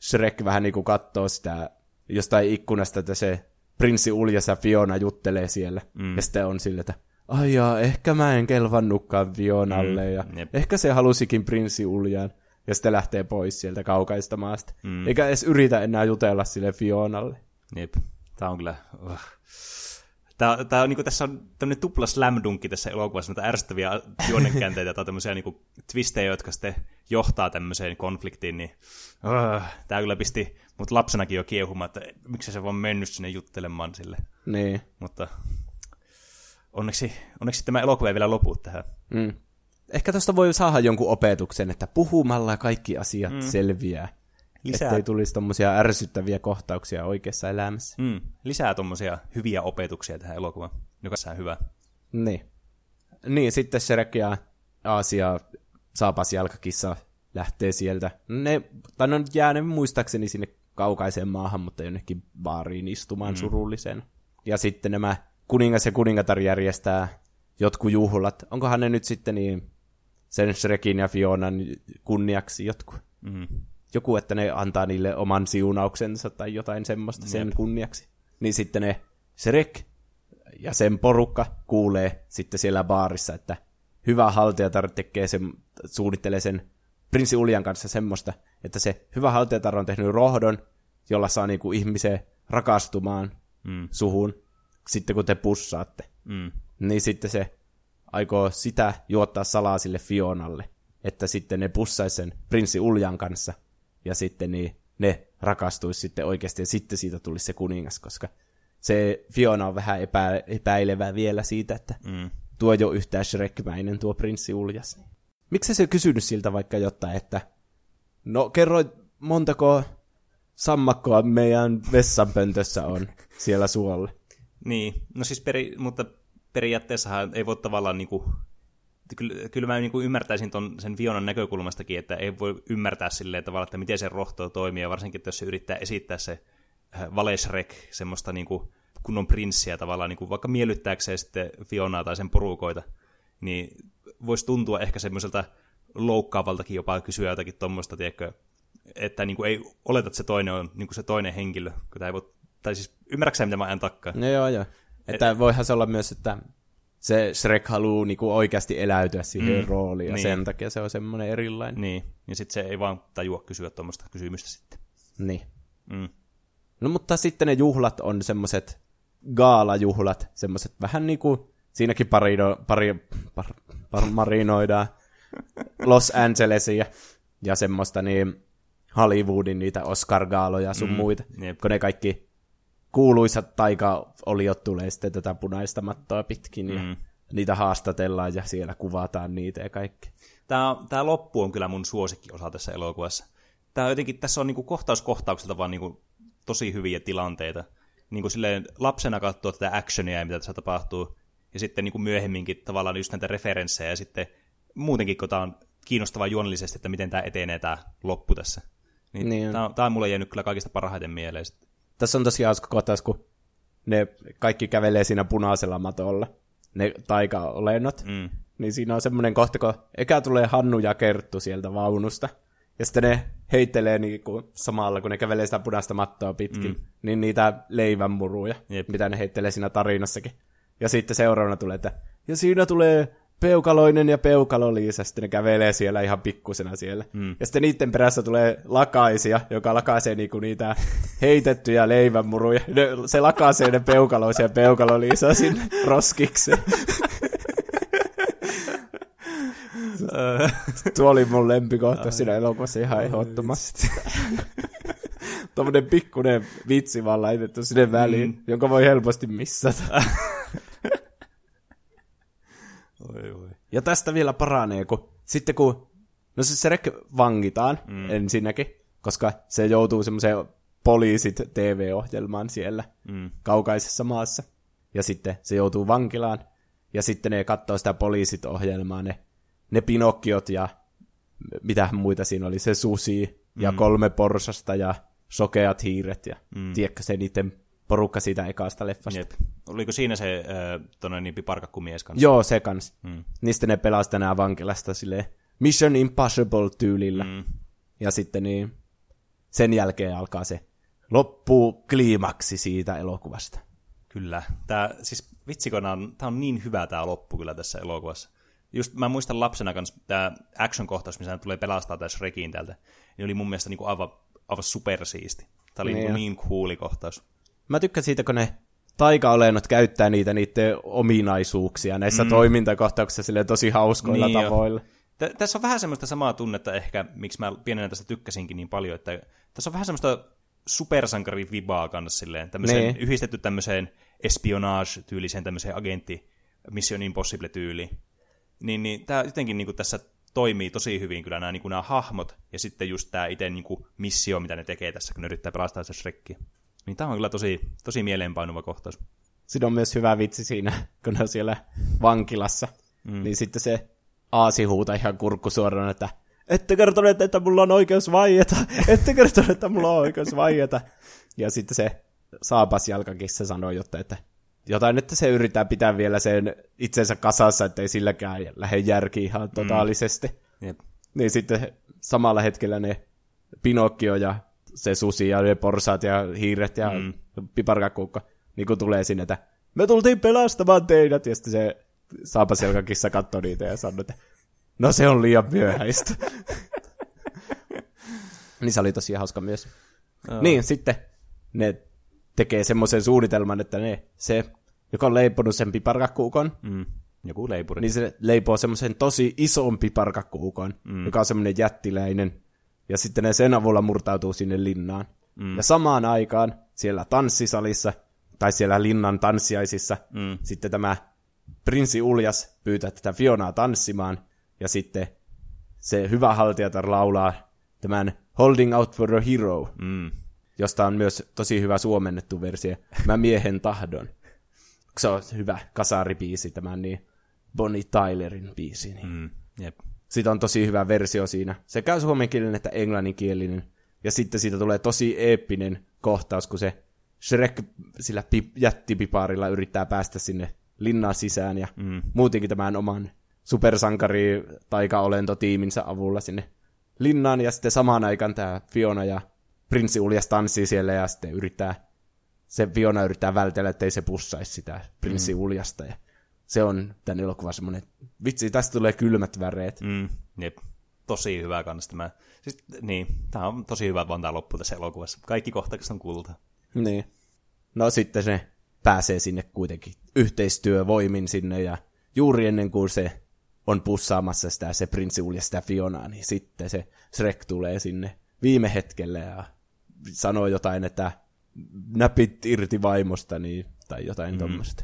Shrek vähän niin kuin katsoo sitä jostain ikkunasta, että se prinssi Uljas ja Fiona juttelee siellä. Mm. Ja sitten on sillä, että ai jaa, ehkä mä en kelvannutkaan Fionalle. Mm. Ja yep. Ehkä se halusikin prinssi Uljaan. Ja sitten lähtee pois sieltä kaukaista maasta. Mm. Eikä edes yritä enää jutella sille Fionalle. Jep, tää on kyllä... Tää, tää on, niinku, tässä on tämmöinen tupla slam-dunkki tässä elokuvassa, näitä ärsyttäviä juonenkäänteitä tai tämmöisiä niinku, twistejä, jotka sitten johtaa tämmöiseen konfliktiin. Niin, uh, tää kyllä pisti mut lapsenakin jo kiehumaan, että miksi se vaan mennyt sinne juttelemaan sille. Niin. Mutta onneksi, onneksi tämä elokuva ei vielä lopu tähän. Mm. Ehkä tuosta voi saada jonkun opetuksen, että puhumalla kaikki asiat mm. selviää. Lisää. Ettei tulisi tommosia ärsyttäviä kohtauksia oikeassa elämässä. Mm. Lisää tommosia hyviä opetuksia tähän elokuvaan, joka on hyvä. Niin. Niin, sitten Shrek ja Aasia, saapas jalkakissa, lähtee sieltä. Ne, tai ne on jäänyt muistaakseni sinne kaukaiseen maahan, mutta jonnekin baariin istumaan mm. surullisen. Ja sitten nämä kuningas ja kuningatar järjestää jotkut juhlat. Onkohan ne nyt sitten niin sen Shrekin ja Fionan kunniaksi jotkut? Mm. Joku, että ne antaa niille oman siunauksensa tai jotain semmoista sen Jep. kunniaksi. Niin sitten ne Shrek ja sen porukka kuulee sitten siellä baarissa, että hyvä haltijatar tekee sen, suunnittelee sen prinssi Uljan kanssa semmoista, että se hyvä haltijatar on tehnyt rohdon, jolla saa niinku ihmisen rakastumaan mm. suhun, sitten kun te pussaatte. Mm. Niin sitten se aikoo sitä juottaa salaa sille Fionalle, että sitten ne pussaisi sen prinssi Uljan kanssa. Ja sitten niin ne rakastuisi sitten oikeasti, ja sitten siitä tulisi se kuningas, koska se Fiona on vähän epä, epäilevä vielä siitä, että mm. tuo ei ole yhtään Shrek-mäinen tuo prinssi Uljas. Miksi se ei kysynyt siltä vaikka jotain, että no kerroit montako sammakkoa meidän vessanpöntössä on siellä suolle. Niin, no siis peri, mutta periaatteessahan ei voi tavallaan niinku Kyllä, kyllä mä niin kuin ymmärtäisin ton, sen Fionan näkökulmastakin, että ei voi ymmärtää silleen tavalla, että miten se rohto toimii, ja varsinkin, jos se yrittää esittää se Valeshrek, semmoista niin kuin kunnon prinssiä tavallaan, niin kuin vaikka miellyttääkseen sitten Fionaa tai sen porukoita, niin voisi tuntua ehkä semmoiselta loukkaavaltakin jopa kysyä jotakin tuommoista, tiedätkö, että niin kuin ei oleta, että se toinen on niin kuin se toinen henkilö, kun ei voi, tai siis ymmärräksä, mitä mä ajan takkaan. No joo, joo. Että Et, voihan se olla myös, että se Shrek haluaa niinku oikeasti eläytyä siihen mm, rooliin, ja niin. Sen takia se on semmoinen erilainen. Niin, ja sitten se ei vaan tajua kysyä tuommoista kysymystä sitten. Niin. Mm. No mutta sitten ne juhlat on semmoiset gaalajuhlat, semmoiset vähän niinku, siinäkin parino, pari, par, par, marinoidaan Los Angelesia ja semmoista niin Hollywoodin niitä Oscar-gaaloja sun mm, muita, jep. Kun ne kaikki kuuluisat taikaoliot tulee sitten tätä punaista mattoa pitkin, ja mm. niitä haastatellaan, ja siellä kuvataan niitä ja kaikki. Tämä, tämä loppu on kyllä mun suosikkiosa tässä elokuvassa. Tämä jotenkin, tässä on niin kuin kohtauskohtaukselta vaan niin kuin tosi hyviä tilanteita. Niin kuin silleen lapsena katsoo tätä actionia ja mitä tässä tapahtuu, ja sitten niin kuin myöhemminkin tavallaan just näitä referenssejä, ja sitten muutenkin, kun tämä on kiinnostavaa juonellisesti, että miten tämä etenee tämä loppu tässä. Niin niin. Tämä, tämä on mulle jäänyt kyllä kaikista parhaiten mieleen sitten. Tässä on tosi hauska kohtaus, kun ne kaikki kävelee siinä punaisella matolla, ne taikaolennot. Mm. Niin siinä on semmoinen kohta, kun eka tulee Hannu ja Kerttu sieltä vaunusta. Ja sitten ne heittelee niinku samalla, kun ne kävelee sitä punaista mattoa pitkin, mm. niin niitä leivänmuruja, Jep. mitä ne heittelee siinä tarinassakin. Ja sitten seuraavana tulee, että ja siinä tulee Peukaloinen ja Peukaloliisa. Sitten ne kävelee siellä ihan pikkusena siellä. Mm. Ja sitten niiden perässä tulee Lakaisia, joka lakaisee niinku niitä heitettyjä leivänmuruja. Ne, se lakaisee ne Peukaloisia ja Peukaloliisaa sinne roskiksi. Tuo oli mun lempikohta siinä elokuvassa ihan ehdottomasti. Tuommoinen pikkuinen vitsi vaan laitettu sinne väliin, mm. jonka voi helposti missata. Oi, oi. Ja tästä vielä paranee, kun sitten kun, no siis Shrek vangitaan mm. ensinnäkin, koska se joutuu semmoiseen poliisit T V-ohjelmaan siellä mm. kaukaisessa maassa, ja sitten se joutuu vankilaan, ja sitten ne katsoo sitä poliisit ohjelmaa, ne, ne Pinokkiot ja mitä muita siinä oli, se susi ja mm. kolme porsasta ja sokeat hiiret ja mm. tiedätkö se niiden porukka siitä ekasta leffasta. Jep. Oliko siinä se äh, niin piparkakkumies kanssa? Joo, se kanssa. Mm. Niistä ne pelasi tänään vankilasta silleen Mission Impossible-tyylillä. Mm. Ja sitten niin, sen jälkeen alkaa se loppuu kliimaksi siitä elokuvasta. Kyllä. Tää, siis vitsikona, tämä on niin hyvä tämä loppu kyllä tässä elokuvassa. Just mä muistan lapsena kanssa tämä action-kohtaus, missä tulee pelastaa tässä Shrekin täältä. Niin oli mun mielestä niinku aivan, aivan supersiisti. Tämä oli niin, niin cooli kohtaus. Mä tykkään siitä, kun ne taikaolennot käyttää niitä niiden ominaisuuksia näissä mm. toimintakohtauksissa silleen tosi hauskoilla niin tavoilla. T- tässä on vähän semmoista samaa tunnetta ehkä, miksi mä pienenä tästä tykkäsinkin niin paljon, että tässä on vähän semmoista supersankarivibaa kanssa silleen, tämmöiseen, yhdistetty tämmöiseen espionage-tyyliseen, tämmöiseen agentti Mission Impossible-tyyliin. Niin, niin tää jotenkin niin kuin tässä toimii tosi hyvin kyllä nämä, niin kuin nämä hahmot ja sitten just tää itse niin kuin missio, mitä ne tekee tässä, kun ne yrittää pelastaa sitä Shrekkiä. Niin tämä on kyllä tosi, tosi mieleenpainuva kohtaus. Siinä on myös hyvä vitsi siinä, kun on siellä vankilassa. Mm. Niin sitten se aasi huutaa ihan kurkku suoraan, että ette kertoneet, että mulla on oikeus vaieta. Ette kertoneet, että mulla on oikeus vaieta. Ja sitten se saapas jalkakin se sanoi, jotta, että jotain, että se yrittää pitää vielä sen itsensä kasassa, ettei silläkään lähde järki ihan totaalisesti. Mm. Yep. Niin sitten samalla hetkellä ne Pinokkio ja se susi ja ne porsaat ja hiiret ja mm. piparkakkuukka, niin kun tulee sinne, että me tultiin pelastamaan teidät, ja sitten se saapaselkakissa katsoi niitä ja sanoi, että no se on liian myöhäistä. Niin se oli tosi hauska myös. Oh. Niin, sitten ne tekee semmoisen suunnitelman, että ne, se, joka on leiponut sen piparkakkuukon, mm. joku leipuri, niin se leipoo semmoisen tosi ison piparkakkuukon, mm. joka on semmoinen jättiläinen. Ja sitten ne sen avulla murtautuu sinne linnaan. Mm. Ja samaan aikaan siellä tanssisalissa, tai siellä linnan tanssiaisissa, mm. sitten tämä prinssi Uljas pyytää tätä Fionaa tanssimaan. Ja sitten se hyvä haltijatar laulaa tämän Holding Out for a Hero, mm. josta on myös tosi hyvä suomennettu versio. Mä miehen tahdon. Se on hyvä kasaribiisi tämän niin. Bonnie Tylerin biisi. Niin. Mm, jep. Siitä on tosi hyvä versio siinä. Sekä suomenkielinen että englanninkielinen. Ja sitten siitä tulee tosi eeppinen kohtaus, kun se Shrek sillä pip- jättipiparilla yrittää päästä sinne linnaan sisään. Ja mm. muutenkin tämän oman supersankari-taikaolentotiiminsä avulla sinne linnaan. Ja sitten samaan aikaan tämä Fiona ja prinssi Uljas tanssii siellä ja sitten yrittää, se Fiona yrittää vältellä, ettei se pussaisi sitä prinssi Uljasta. Ja se on tämän elokuvan semmoinen, vitsi, tästä tulee kylmät väreet. Mm, jep. Tosi hyvä kans tämä. Siis, niin, tämä on tosi hyvä vaan tämä loppu tässä elokuvassa. Kaikki kohtaukset on kultaa. Niin. No sitten se pääsee sinne kuitenkin yhteistyövoimin sinne ja juuri ennen kuin se on pussaamassa sitä, se prinssi Ulja sitä Fionaa, niin sitten se Shrek tulee sinne viime hetkellä ja sanoo jotain, että näpit irti vaimosta niin, tai jotain mm. tuommoista.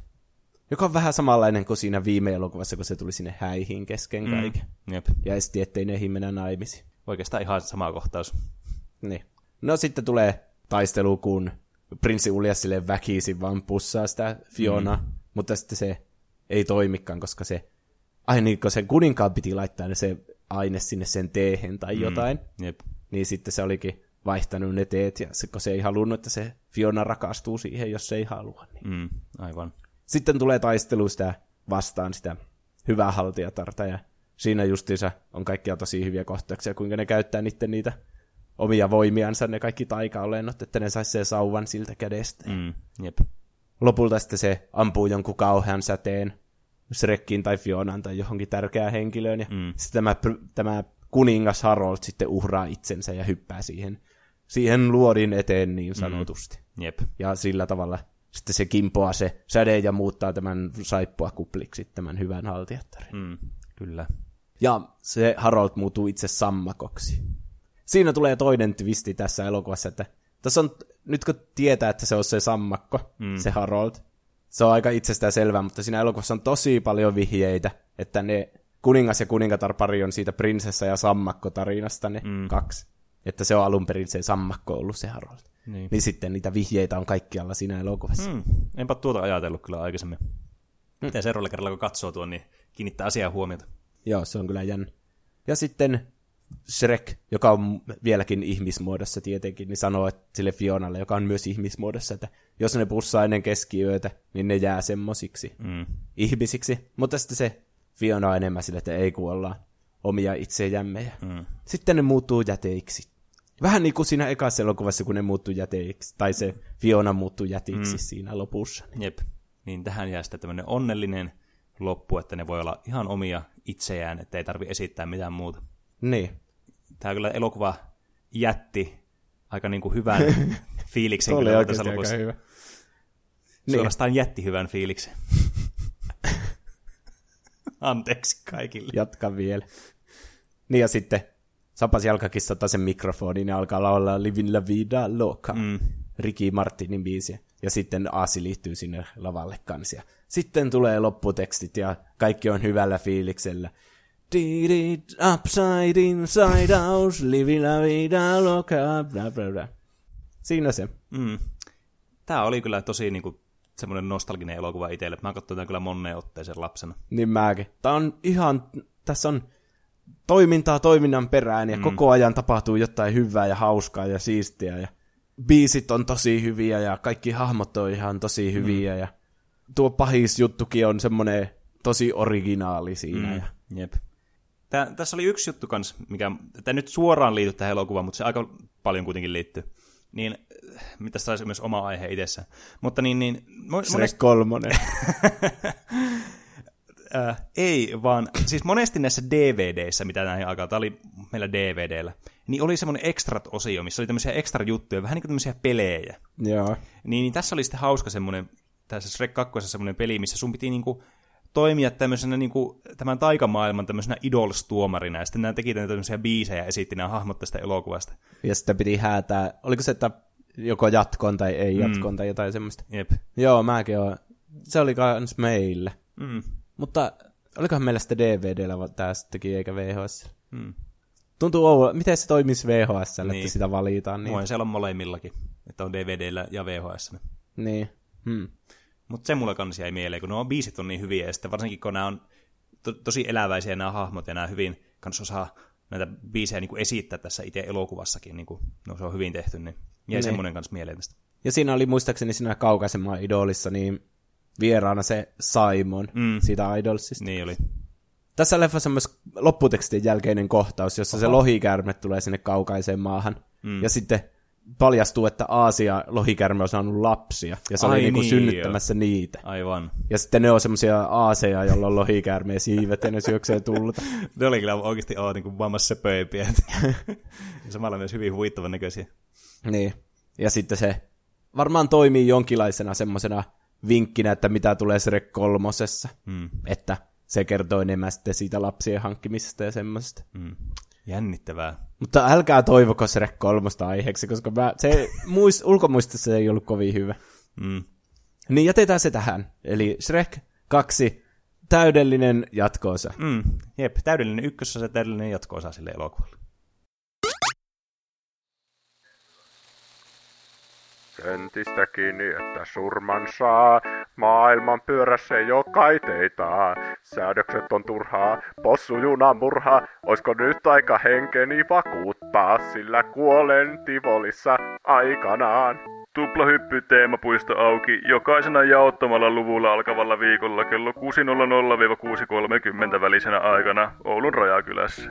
Joka on vähän samanlainen kuin siinä viime elokuvassa, kun se tuli sinne häihin kesken kaiken. Mm, jep. Ja esti, ettei neihin mennä naimisiin. Oikeastaan ihan sama kohtaus. Niin. No sitten tulee taistelu, kun prinssi Uljas silleen väkisin vaan pussaa sitä Fionaa. Mm. Mutta sitten se ei toimikaan, koska se, ai niin, kun sen kuninkaan piti laittaa ne se aine sinne sen teehen tai mm, jotain. Jep. Niin sitten se olikin vaihtanut ne teet, ja se, kun se ei halunnut, että se Fiona rakastuu siihen, jos se ei halua. Niin. Mm, aivan. Sitten tulee taistelu sitä vastaan sitä hyvää haltijatarta, ja siinä justiinsa on kaikkia tosi hyviä kohtauksia, kuinka ne käyttää niiden niitä omia voimiansa, ne kaikki taikaolennot, että ne saisi sen sauvan siltä kädestä. Mm, jep. Lopulta sitten se ampuu jonkun kauhean säteen Shrekkiin tai Fionaan tai johonkin tärkeään henkilöön, ja mm. sitten tämä, tämä kuningas Harold sitten uhraa itsensä ja hyppää siihen, siihen luodin eteen niin sanotusti. Mm, jep. Ja sillä tavalla sitten se kimpoaa se säde ja muuttaa tämän saippua kupliksi tämän hyvän haltijattaren. Mm, kyllä. Ja se Harold muuttuu itse sammakoksi. Siinä tulee toinen twisti tässä elokuvassa, että tässä on, nyt kun tietää, että se on se sammakko, mm. se Harold, se on aika itsestään selvää, mutta siinä elokuvassa on tosi paljon vihjeitä, että ne kuningas ja kuningatar-pari on siitä prinsessa ja sammakko tarinasta ne mm. kaksi. Että se on alun perin se sammakko ollut se Harold. Niin. Niin sitten niitä vihjeitä on kaikkialla siinä elokuvassa. Mm. Enpä tuota ajatellut kyllä aikaisemmin. Mm. Ja seuraavalla kerralla kun katsoo tuon, niin kiinnittää asiaan huomiota. Joo, se on kyllä jännä. Ja sitten Shrek, joka on vieläkin ihmismuodossa tietenkin, niin sanoo sille Fionalle, joka on myös ihmismuodossa, että jos ne pussaa ennen keskiyötä, niin ne jää semmosiksi mm. ihmisiksi. Mutta sitten se Fiona on enemmän sille, että ei kuolla omia itsejämme. Mm. Sitten ne muuttuu jäteiksi. Vähän niin kuin siinä ekassa elokuvassa, kun ne muuttuu jäteiksi, tai se Fiona muuttuu jätiksi mm. siinä lopussa. Niin. Jep, niin tähän jää sitten tämmöinen onnellinen loppu, että ne voi olla ihan omia itseään, että ei tarvitse esittää mitään muuta. Niin. Tämä kyllä elokuva jätti aika niin kuin hyvän fiiliksen. Oli oikeasti aika hyvä. Suorastaan niin. Jätti hyvän fiiliksen. Anteeksi kaikille. Jatka vielä. Niin ja sitten Sapas jalkakissa ottaa sen mikrofonin ja alkaa laulaa Livin la vida loca, mm. Ricky Martinin biisiä. Ja sitten Aasi liittyy sinne lavalle kanssa. Sitten tulee lopputekstit ja kaikki on hyvällä fiiliksellä. Did it upside inside out, Livin la vida loca, bla bla bla. Siinä se. Mm. Tämä oli kyllä tosi niinku semmoinen nostalginen elokuva itselle. Mä katsoin tämän kyllä monneen otteeseen lapsena. Niin mäkin. Tää on ihan, tässä on toimintaa toiminnan perään, ja mm. koko ajan tapahtuu jotain hyvää ja hauskaa ja siistiä, ja biisit on tosi hyviä, ja kaikki hahmot on ihan tosi hyviä, mm. ja tuo pahis juttukin on semmoinen tosi originaali siinä. Mm. Ja. Jep. Tää, tässä oli yksi juttu kans, mikä tämä nyt suoraan liittyy tähän elokuvaan, mutta se aika paljon kuitenkin liittyy. Niin, mitä saisi myös oma aihe itsessään. Mutta niin, niin... Mon- Shrek monest... kolmonen. Äh, ei, vaan siis monesti näissä D V D-ssä, mitä näihin aikaan, tämä oli meillä D V D-llä, niin oli semmoinen extrat-osio, missä oli tämmöisiä extra-juttuja, vähän niin kuin tämmöisiä pelejä. Joo. Niin, niin tässä oli sitten hauska semmoinen, tässä Shrek kakkosessa semmoinen peli, missä sun piti niinku toimia tämmöisenä niinku, tämän taikamaailman tämmöisenä idols-tuomarina, ja sitten nämä teki tämmöisiä biisejä ja esitti nämä hahmot tästä elokuvasta. Ja sitten piti häätää, oliko se, että joko jatkoon tai ei jatkoon mm. tai jotain semmoista. Jep. Joo, mäkin olen. Se oli kans meillä. Mm. Mutta olikohan meillä sitten D V D-llä tämä sittenkin, eikä V H S? Hmm. Tuntuu oudolla. Miten se toimisi V H S-llä, niin. Että sitä valitaan? Niin. Voin siellä on molemmillakin, että on D V D-llä ja V H S-llä. Niin. Hmm. Mutta se mulla kanssa jäi mieleen, kun nuo biisit on niin hyviä, ja sitten varsinkin kun nämä on to, tosi eläväisiä nämä hahmot ja nämä hyvin kans osaa näitä biisejä niin kuin esittää tässä itse elokuvassakin. Niin kuin, no, se on hyvin tehty, niin jäi semmoinen kanssa mieleen tästä. Ja siinä oli muistaakseni siinä Kaukaisemman idolissa niin vieraana se Simon mm. siitä Idolsista. Niin oli. Tässä leffassa on myös lopputekstin jälkeinen kohtaus, jossa Oho. se lohikäärme tulee sinne kaukaiseen maahan. Mm. Ja sitten paljastuu, että Aasia lohikäärme on saanut lapsia. Ja se Ai oli niin, niin, synnyttämässä jo. niitä. Aivan. Ja sitten ne on semmoisia aaseja, joilla on lohikäärmeen siivet ja ne syöksee tulta. Ne oli kyllä oikeasti oo, niin kuin vammassa pöypiä. Ja samalla myös hyvin huvittavan näköisiä. Niin. Ja sitten se varmaan toimii jonkinlaisena semmoisena vinkkinä, että mitä tulee Shrek kolmosessa. Mm. Että se kertoo enemmän sitten siitä lapsien hankkimisesta ja semmoisesta. Mm. Jännittävää. Mutta älkää toivoko Shrek kolmosta aiheeksi, koska mä, se muist, ulkomuistissa ei ollut kovin hyvä. Mm. Niin jätetään se tähän. Eli Shrek kaksi, täydellinen jatko-osa. Mm. Jep, täydellinen ykkösosa ja täydellinen jatko-osa sille elokuvalle. Entistäkin, että surman saa, maailman pyörässä ei oo kaiteita. Säädökset on turhaa, possujuna murha, oisko nyt aika henkeni vakuuttaa, sillä kuolen Tivolissa aikanaan. Tuplahyppy teemapuisto auki jokaisena jaottomalla luvulla alkavalla viikolla kello kuusi nolla nolla kuusi kolmekymmentä välisenä aikana Oulun rajakylässä.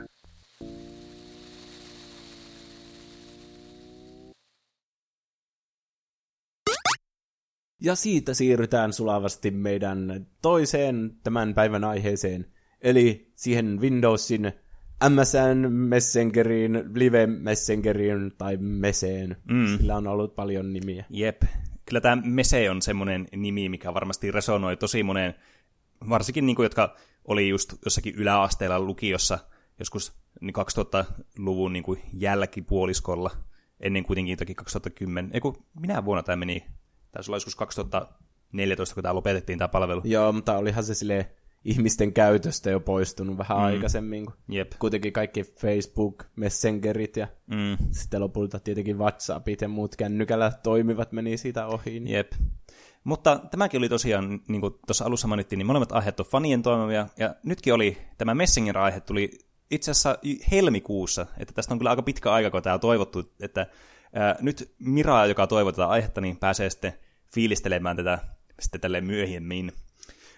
Ja siitä siirrytään sulavasti meidän toiseen tämän päivän aiheeseen, eli siihen Windowsin M S N Messengeriin, Live Messengeriin tai Meseen. Mm. Sillä on ollut paljon nimiä. Jep. Kyllä tämä Mese on semmoinen nimi, mikä varmasti resonoi tosi moneen, varsinkin niinku, jotka oli just jossakin yläasteella lukiossa joskus kaksituhattaluvun niinku jälkipuoliskolla, ennen kuitenkin toki kaksituhattakymmenen. Eiku, minä vuonna tämä meni? Tässä oli joskus kaksituhattaneljätoista, kun tämä lopetettiin tämä palvelu. Joo, mutta olihan se sille ihmisten käytöstä jo poistunut vähän mm. aikaisemmin. Jep. Kuitenkin kaikki Facebook, Messengerit ja mm. sitten lopulta tietenkin WhatsAppit ja muut kännykällä toimivat meni siitä ohi. Niin. Jep. Mutta tämäkin oli tosiaan, niin kuin tuossa alussa mainittiin, niin molemmat aiheet on fanien toimivia. Ja nytkin oli, tämä Messenger-aihe tuli itse asiassa helmikuussa. Että tästä on kyllä aika pitkä aika, kun tämä on toivottu, että ää, nyt Mira, joka toivoi tätä aihetta, niin pääsee sitten fiilistelemään tätä sitten tälleen myöhemmin.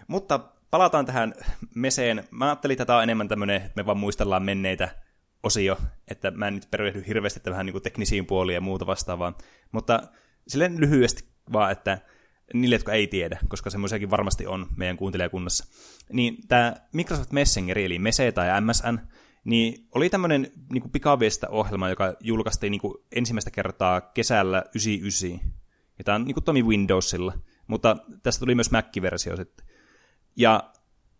Mutta palataan tähän meseen. Mä ajattelin, että tämä on enemmän tämmöinen, että me vaan muistellaan menneitä osio, että mä en nyt perehdy hirveästi vähän niin kuin teknisiin puoliin ja muuta vastaavaa. Mutta silleen lyhyesti vaan, että niille, jotka ei tiedä, koska semmoisiakin varmasti on meidän kuuntelijakunnassa, niin tämä Microsoft Messenger, eli Mese tai M S N, niin oli tämmöinen niin kuin pikaviestintäohjelma, joka julkaistiin niin kuin ensimmäistä kertaa kesällä yhdeksänkymmentäyhdeksän. Ja tämä on, niin kuin toimi Windowsilla, mutta tästä tuli myös Mac-versio sitten. Ja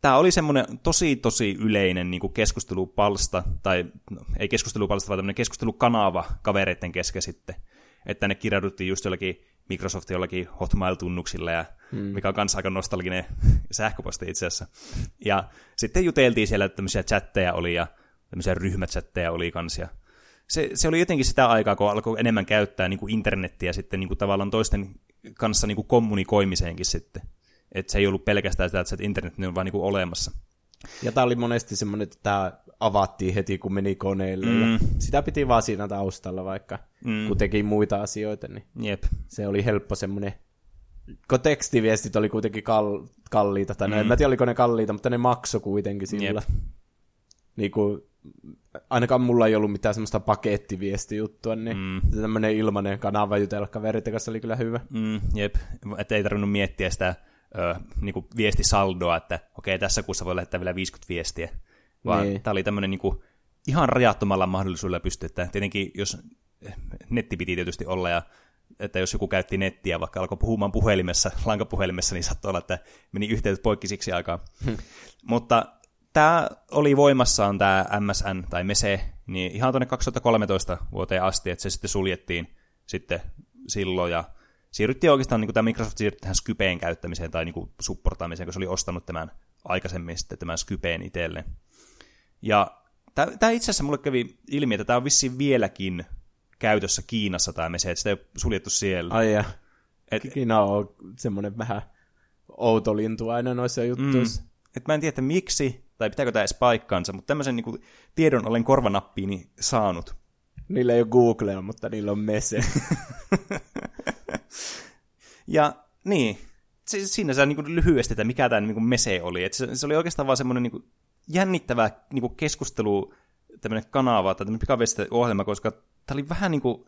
tämä oli semmoinen tosi, tosi yleinen niin kuin keskustelupalsta, tai no, ei keskustelupalsta, vaan tämmöinen keskustelukanava kavereiden kesken sitten. Että ne kirjauduttiin just jollakin Microsoftin jollakin Hotmail-tunnuksilla, ja hmm. mikä on kanssa aika nostalginen sähköposti itse asiassa. Ja sitten juteltiin siellä, että tämmöisiä chatteja oli, ja tämmöisiä ryhmächatteja oli kanssa. Se, se oli jotenkin sitä aikaa, kun alkoi enemmän käyttää niin kuin internettiä sitten niin kuin tavallaan toisten kanssa niin kuin kommunikoimiseenkin sitten. Että se ei ollut pelkästään sitä, että internet on vaan niin kuin olemassa. Ja tämä oli monesti semmoinen, että tämä avattiin heti, kun meni koneelle. Mm. Ja sitä piti vaan siinä taustalla, vaikka mm. kun teki muita asioita, niin Jep. se oli helppo semmoinen. Kun tekstiviestit oli kuitenkin kal- kalliita, tai mm. en mä tiedä, oliko ne kalliita, mutta ne maksoi kuitenkin sillä. Jep. Niin kuin ainakaan mulla ei ollut mitään semmoista pakettiviestijuttua, niin mm. tämmöinen ilmainen kanava jutella kavereiden kanssa oli kyllä hyvä. Mm, jep, että ei tarvinnut miettiä sitä ö, niinku viestisaldoa, että okei, tässä kuussa voi lähettää vielä viisikymmentä viestiä, vaan niin. Tämä oli tämmöinen niinku ihan rajattomalla mahdollisuudella pystyy, että tietenkin jos netti piti tietysti olla, ja että jos joku käytti nettiä, vaikka alkoi puhumaan puhelimessa, lankapuhelimessa, niin saattoi olla, että meni yhteydet poikki siksi aikaa. Hmm. Mutta tämä oli voimassaan tämä M S N tai Mese niin ihan tuonne kaksituhattakolmetoista vuoteen asti, että se sitten suljettiin sitten silloin ja siirryttiin oikeastaan, niin kuin tämä Microsoft siirryttiin tähän Skypeen käyttämiseen tai niin kuin supportaamiseen, kun se oli ostanut tämän aikaisemmin sitten tämän Skypeen itselleen. Ja tämä, tämä itse asiassa mulle kävi ilmi, että tämä on vissiin vieläkin käytössä Kiinassa tämä Mese, että sitä ei ole suljettu siellä. Ai ja, et, Kiina on semmoinen vähän outo lintu aina noissa juttuissa. Mm, että mä en tiedä, että miksi. tai pitääkö tämä edes paikkaansa, mutta tämmöisen niin kuin tiedon olen korvanappiini saanut. Niillä ei ole Googlea, mutta niillä on Mese. Ja niin, siinä se on niin lyhyesti, että mikä tämä niin Mese oli. Et se, se oli oikeastaan vaan semmoinen niin jännittävä niin keskustelu, tämmöinen kanava tai tämmöinen pikaviestiohjelma, koska tämä oli vähän niin kuin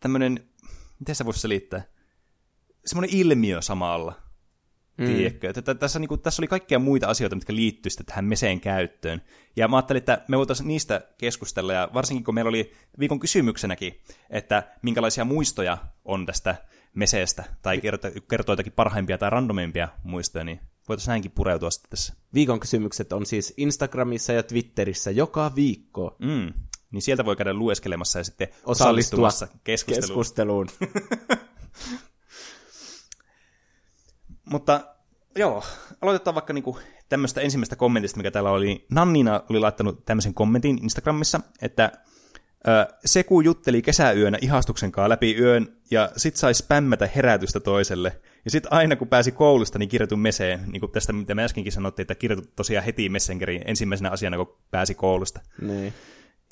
tämmöinen, miten se voisi selittää, semmoinen ilmiö samalla. Mm. Tiedätkö? Että tässä, niin kuin, tässä oli kaikkia muita asioita, mitkä liittyy sitten tähän Meseen käyttöön. Ja mä ajattelin, että me voitaisiin niistä keskustella, ja varsinkin kun meillä oli viikon kysymyksenäkin, että minkälaisia muistoja on tästä Meseestä, tai kertoo, kertoo jotakin parhaimpia tai randomeimpia muistoja, niin voitaisiin näinkin pureutua sitten tässä. Viikon kysymykset on siis Instagramissa ja Twitterissä joka viikko. Mm. Niin sieltä voi käydä lueskelemassa ja sitten osallistua keskusteluun. keskusteluun. Mutta joo, aloitetaan vaikka niinku tämmöistä ensimmäistä kommentista, mikä täällä oli. Nannina oli laittanut tämmöisen kommentin Instagramissa, että Seku jutteli kesäyönä ihastuksenkaan läpi yön, ja sit sai spämmätä herätystä toiselle. Ja sit aina kun pääsi koulusta, niin kirjoitui Meseen. Niin kuin tästä, mitä me äskenkin sanottiin, että kirjoitui tosiaan heti Messengeriin ensimmäisenä asiana, kun pääsi koulusta. Niin.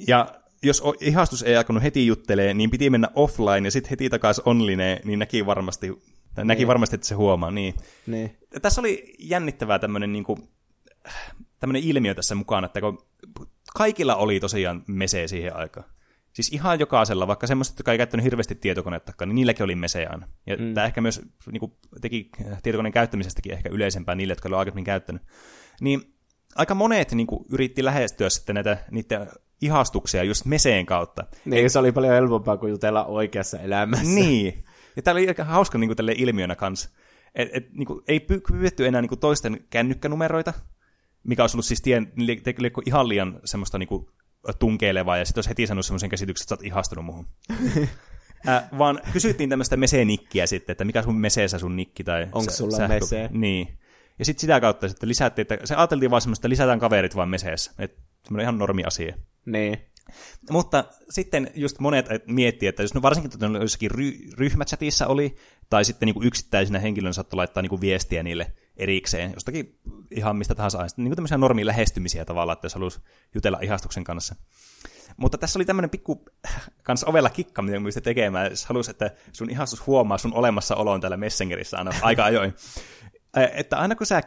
Ja jos ihastus ei alkanut heti juttelee, niin piti mennä offline, ja sit heti takaisin onlineen, niin näki varmasti, tai näki niin. varmasti, että se huomaa. Niin. Niin. Tässä oli jännittävää tämmöinen niin kuin, tämmöinen ilmiö tässä mukana, että kun kaikilla oli tosiaan Mese siihen aikaan. Siis ihan jokaisella, vaikka semmoiset, jotka ei käyttänyt hirveästi tietokonettakaan, niin niilläkin oli Mese aina. Ja mm. tämä ehkä myös niin kuin, teki tietokoneen käyttämisestäkin ehkä yleisempää niille, jotka oli aikaisemmin käyttänyt. Niin aika monet niin kuin, yritti lähestyä sitten näitä niitä ihastuksia just Meseen kautta. Niin, en... se oli paljon helpompaa kuin jutella oikeassa elämässä. Niin. Ja tämä oli aika hauska niin kuin, tälleen ilmiönä kanssa. Et, et, niin kuin, ei pyydetty enää niin kuin, toisten kännykkänumeroita, mikä olisi ollut siis tien, ihan liian semmoista niin kuin, tunkeilevaa, ja sitten olisi heti sanonut semmoisen käsityksen, että sä oot ihastunut muuhun. äh, vaan kysyttiin tämmöistä Mese-nikkiä sitten, että mikä sun Meseessä sun nikki, tai onko sä, sulla sähkö... Mese? Niin. Ja sitten sitä kautta sitten lisättiin, että se ajateltiin vaan semmoista, että lisätään kaverit vaan Meseessä. Että semmoinen ihan normi asia. Niin. Mutta sitten just monet miettii, että jos no varsinkin jossakin ry- ryhmächatissa oli, tai sitten niinku yksittäisenä henkilönä saattoi laittaa niinku viestiä niille erikseen, jostakin ihan mistä tahansa aina. Niin kuin tämmöisiä normiin lähestymisiä tavallaan, että jos haluaisi jutella ihastuksen kanssa. Mutta tässä oli tämmöinen pikku kans ovella kikka, mitä pystyy tekemään, jos haluaisi, että sun ihastus huomaa sun olemassaoloon täällä Messengerissä aina aika ajoin. Että aina kun sä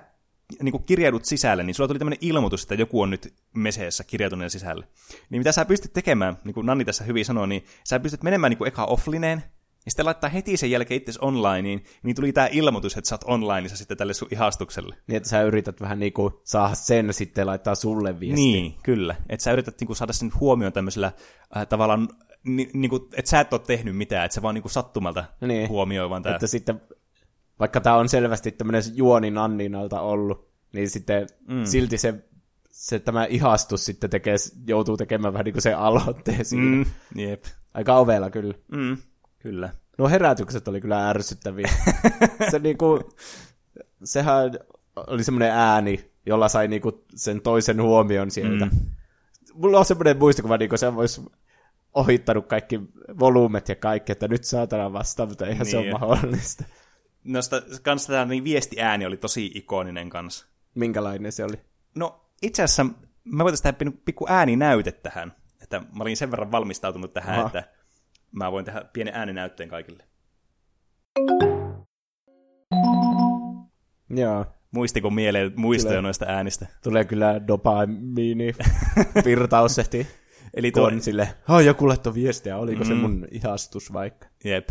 niin kirjaudut sisälle, niin sulla tuli tämmöinen ilmoitus, että joku on nyt Meseessä kirjautuneen sisälle. Niin mitä sä pystyt tekemään, niin kuin Nanni tässä hyvin sanoi, niin sä pystyt menemään niin eka offlineen, ja sitten laittaa heti sen jälkeen itse onlineen, niin tuli tämä ilmoitus, että sä oot onlineissa sitten tälle sun ihastukselle. Niin, että sä yrität vähän niin kuin saada sen sitten laittaa sulle viestiä. Niin, kyllä. Että sä yrität niin kuin saada sen huomioon tämmöisellä äh, tavallaan, ni, niin kuin, että sä et ole tehnyt mitään, että sä vaan niin kuin sattumalta niin, huomioi vaan tämä. Että sitten... Vaikka tämä on selvästi tämmöinen juoni Nanninalta ollut, niin sitten mm. silti se, se tämä ihastus sitten tekee, joutuu tekemään vähän niin kuin se aloitteen siinä. Mm. Jep. Aika ovella kyllä. Mm. Kyllä. No herätykset oli kyllä ärsyttäviä. se niinku, sehän oli semmoinen ääni, jolla sai niinku sen toisen huomion sieltä. Mm. Mulla on semmoinen muistikuva, niin kuin se voisi... ohittanut kaikki volumet ja kaikki, että nyt saatana vastaan, mutta eihän niin, se ole mahdollista. No sitä kanssa tämä niin viestiääni oli tosi ikoninen kanssa. Minkälainen se oli? No itse asiassa mä voitaisiin tehdä pikku ääninäyte tähän. Että mä olin sen verran valmistautunut tähän, Aha. että mä voin tehdä pienen ääninäytteen kaikille. Joo. Muistiko mieleen muistoja tulee, noista äänistä? Tulee kyllä dopamiini virtaus ehti. Eli tuo... on silleen, oh, joku laittoi viestiä, oliko mm. se mun ihastus vaikka? Jep.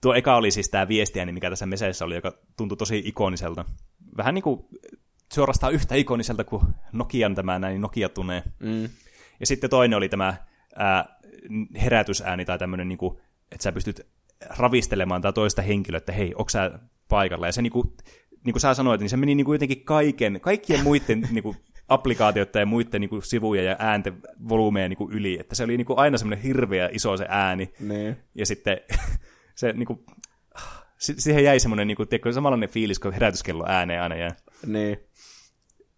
Tuo eka oli siis tämä viestiäni, mikä tässä Meseessä oli, joka tuntui tosi ikoniselta. Vähän niin kuin suorastaan yhtä ikoniselta kuin Nokian tämä näin Nokia tunee. Mm. Ja sitten toinen oli tämä ää, herätysääni tai tämmöinen, niin kuin, että sä pystyt ravistelemaan tai toista henkilöä, että hei, onko sä paikalla? Ja se, niin kuin, niin kuin sä sanoit, niin se meni niin kuin jotenkin kaiken, kaikkien muiden niin kuin, applikaatioita ja muiden niin kuin, sivuja ja äänten volyymeja niin kuin, yli. Että se oli niin kuin, aina semmoinen hirveä iso se ääni. Ne. Ja sitten... Se, niinku, siihen jäi semmoinen niinku, tiedätkö, samanlainen fiilis, kun herätyskello ääneen aina jää. Niin.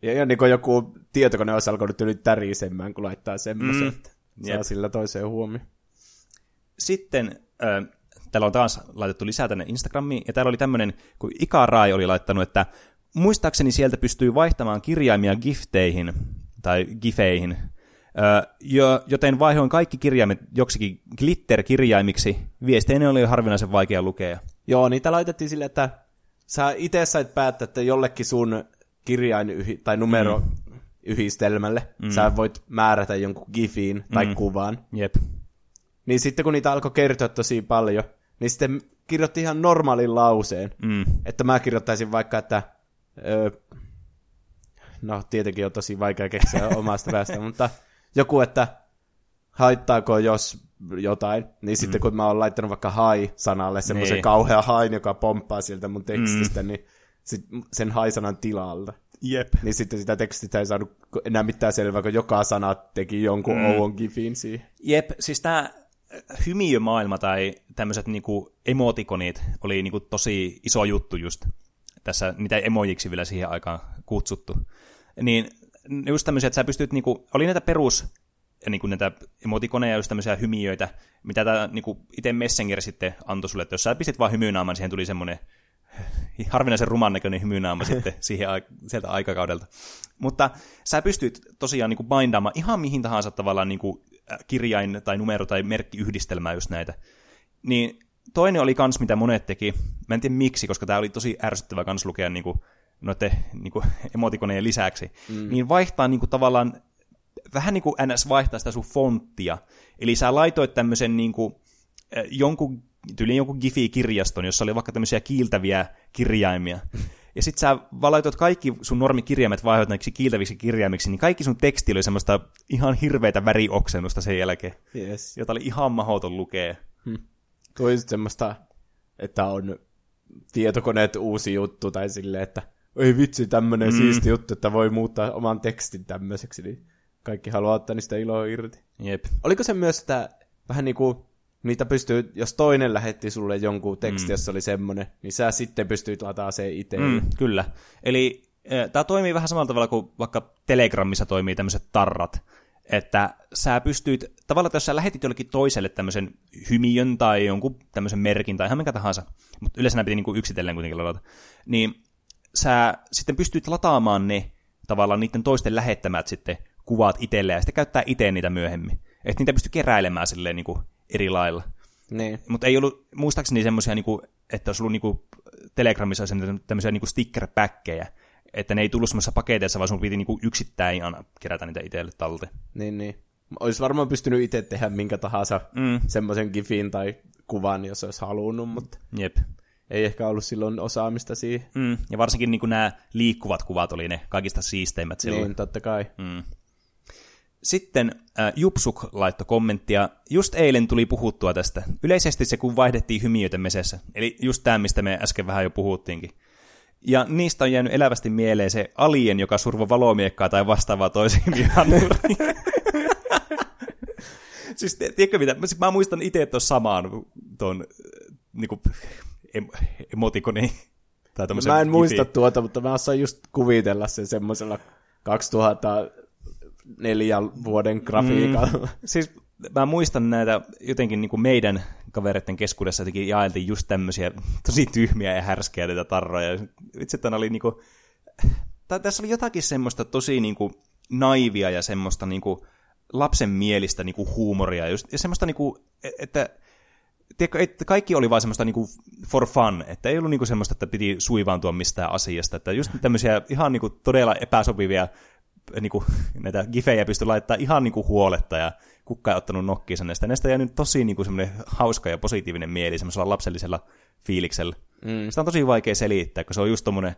Ja, ja niin kuin joku tietokone olisi alkanut nyt tärisemään, kun laittaa semmoisen, mm, että saa jep. sillä toiseen huomioon. Sitten äh, täällä on taas laitettu lisää tänne Instagramiin, ja täällä oli tämmöinen, kun Ikarai oli laittanut, että muistaakseni sieltä pystyy vaihtamaan kirjaimia gifteihin tai gifeihin, joten vaihoin kaikki kirjaimet joksikin glitter-kirjaimiksi. Viesteeni oli harvinaisen vaikea lukea. Joo, niitä laitettiin sille, että sä itse sait päättää, että jollekin sun kirjain yhi- tai numero mm. yhdistelmälle mm. sä voit määrätä jonkun gifiin tai mm. kuvaan. Jep. Niin sitten kun niitä alkoi kertoa tosi paljon, niin sitten kirjoitti ihan normaalin lauseen. Mm. Että mä kirjoittaisin vaikka, että... Öö, no, tietenkin on tosi vaikea keksiä omasta päästä, mutta joku, että haittaako jos jotain, niin sitten mm. kun mä oon laittanut vaikka hai-sanalle semmoisen niin. kauhean hain, joka pomppaa sieltä mun tekstistä, mm. niin sit sen hai-sanan tilalta. Jep. Niin sitten sitä tekstistä ei saanut enää mitään selvää, kun joka sana teki jonkun mm. ouon gifin siihen. Jep, siis tää hymiömaailma tai tämmöiset niinku emotikonit oli niinku tosi iso juttu just. Tässä niitä emojiksi vielä siihen aikaan kutsuttu. Niin just tämmöisiä, että sä pystyt, niinku, oli näitä perus niinku näitä emotikoneja, just tämmöisiä hymiöitä, mitä tää niinku itse Messenger sitten antoi sulle, että jos sä pistit vaan hymynaaman, siihen tuli semmoinen harvinaisen ruman näköinen hymynaama sitten siihen, sieltä aikakaudelta. Mutta sä pystyt tosiaan niinku bindaamaan ihan mihin tahansa tavallaan niinku kirjain tai numero tai merkkiyhdistelmää just näitä. Niin toinen oli kans, mitä monet teki. Mä en tiedä miksi, koska tää oli tosi ärsyttävä kans lukea niinku, noiden niinku emotikoneen lisäksi. Mm. Niin vaihtaa niinku tavallaan, vähän niinku N S vaihtaa sitä sun fonttia. Eli sä laitoit tämmösen niinku, jonkun, tyyliin jonkun gifi-kirjaston, jossa oli vaikka tämmöisiä kiiltäviä kirjaimia. Ja sit sä laitoit kaikki sun normikirjaimet vaihdoit näiksi kiiltäviksi kirjaimiksi, niin kaikki sun teksti oli semmoista ihan hirveitä värioksennusta sen jälkeen. Yes. Jota oli ihan mahdoton lukea. Hmm. Tuo on semmoista, että on tietokoneet uusi juttu, tai silleen, että ei vitsi, tämmönen mm. siisti juttu, että voi muuttaa oman tekstin tämmöiseksi, niin kaikki haluaa ottaa niistä iloa irti. Jep. Oliko se myös sitä, vähän niin kuin, niitä pystyy, jos toinen lähetti sulle jonkun tekstin, mm. jos se oli semmoinen, niin sä sitten pystyit lataamaan sen itselle. Mm, kyllä. Eli äh, tää toimii vähän samalla tavalla kuin vaikka Telegramissa toimii tämmöiset tarrat, että sä pystyit, tavallaan jos sä lähetit jollekin toiselle tämmöisen hymiön tai jonkun tämmöisen merkin tai ihan minkä tahansa, mutta yleensä nämä piti niinku yksitellen kuitenkin ladata, niin sä sitten pystyit lataamaan ne tavallaan niiden toisten lähettämät sitten kuvat itselleen ja sitten käyttää itse niitä myöhemmin. Että niitä pystyi keräilemään silleen niinku eri lailla. Niin. Mutta ei ollut, muistaakseni semmoisia, niinku, että olisi ollut niinku Telegramissa tämmöisiä niinku sticker-päkkejä, että ne ei tullut semmoisessa paketeissa, vaan sun piti niinku yksittäin aina kerätä niitä itselle talteen. Niin, niin. Olisi varmaan pystynyt itse tehdä minkä tahansa mm. semmoisen gifin tai kuvan, jos olisi halunnut, mutta jep. Ei ehkä ollut silloin osaamista siihen. Mm. Ja varsinkin niinku nämä liikkuvat kuvat oli ne kaikista siisteimmät silloin. Niin, totta kai. Mm. Sitten äh, Jupsuk laittoi kommenttia. Just eilen tuli puhuttua tästä. Yleisesti se, kun vaihdettiin hymiöitä mesessä. Eli just tämä, mistä me äsken vähän jo puhuttiinkin. Ja niistä on jäänyt elävästi mieleen se alien, joka survoi valomiekkaa tai vastaavaa toisiin vihanuriin. Siis tiedätkö mitä? Mä muistan itse tuon samaan tuon niinku, emotikoni. Tai mä en kipi. muista tuota, mutta mä osaan just kuvitella sen semmoisella kaksituhattaneljä vuoden grafiikalla. Mm, siis mä muistan näitä jotenkin niin kuin meidän kavereiden keskuudessa jotenkin jaeltiin just tämmöisiä tosi tyhmiä ja härskejä näitä tarroja. Itse tämän oli niin kuin, t- tässä oli jotakin semmoista tosi niin kuin naivia ja semmoista niin kuin lapsenmielistä niin kuin huumoria. Just, ja semmoista, niin kuin, että, tiedätkö, että kaikki oli vaan semmoista niin kuin for fun, että ei ollut niin kuin semmoista, että piti suivaantua mistään asiasta. Että just tämmöisiä ihan niin kuin todella epäsopivia niinku, näitä gifejä pystyi laittamaan ihan niinku huoletta ja kukka ei ottanut nokkiinsa näistä. Näistä jäänyt tosi niinku semmoinen hauska ja positiivinen mieli semmoisella lapsellisella fiiliksellä. Mm. Sitä on tosi vaikea selittää, kun se on just tommoinen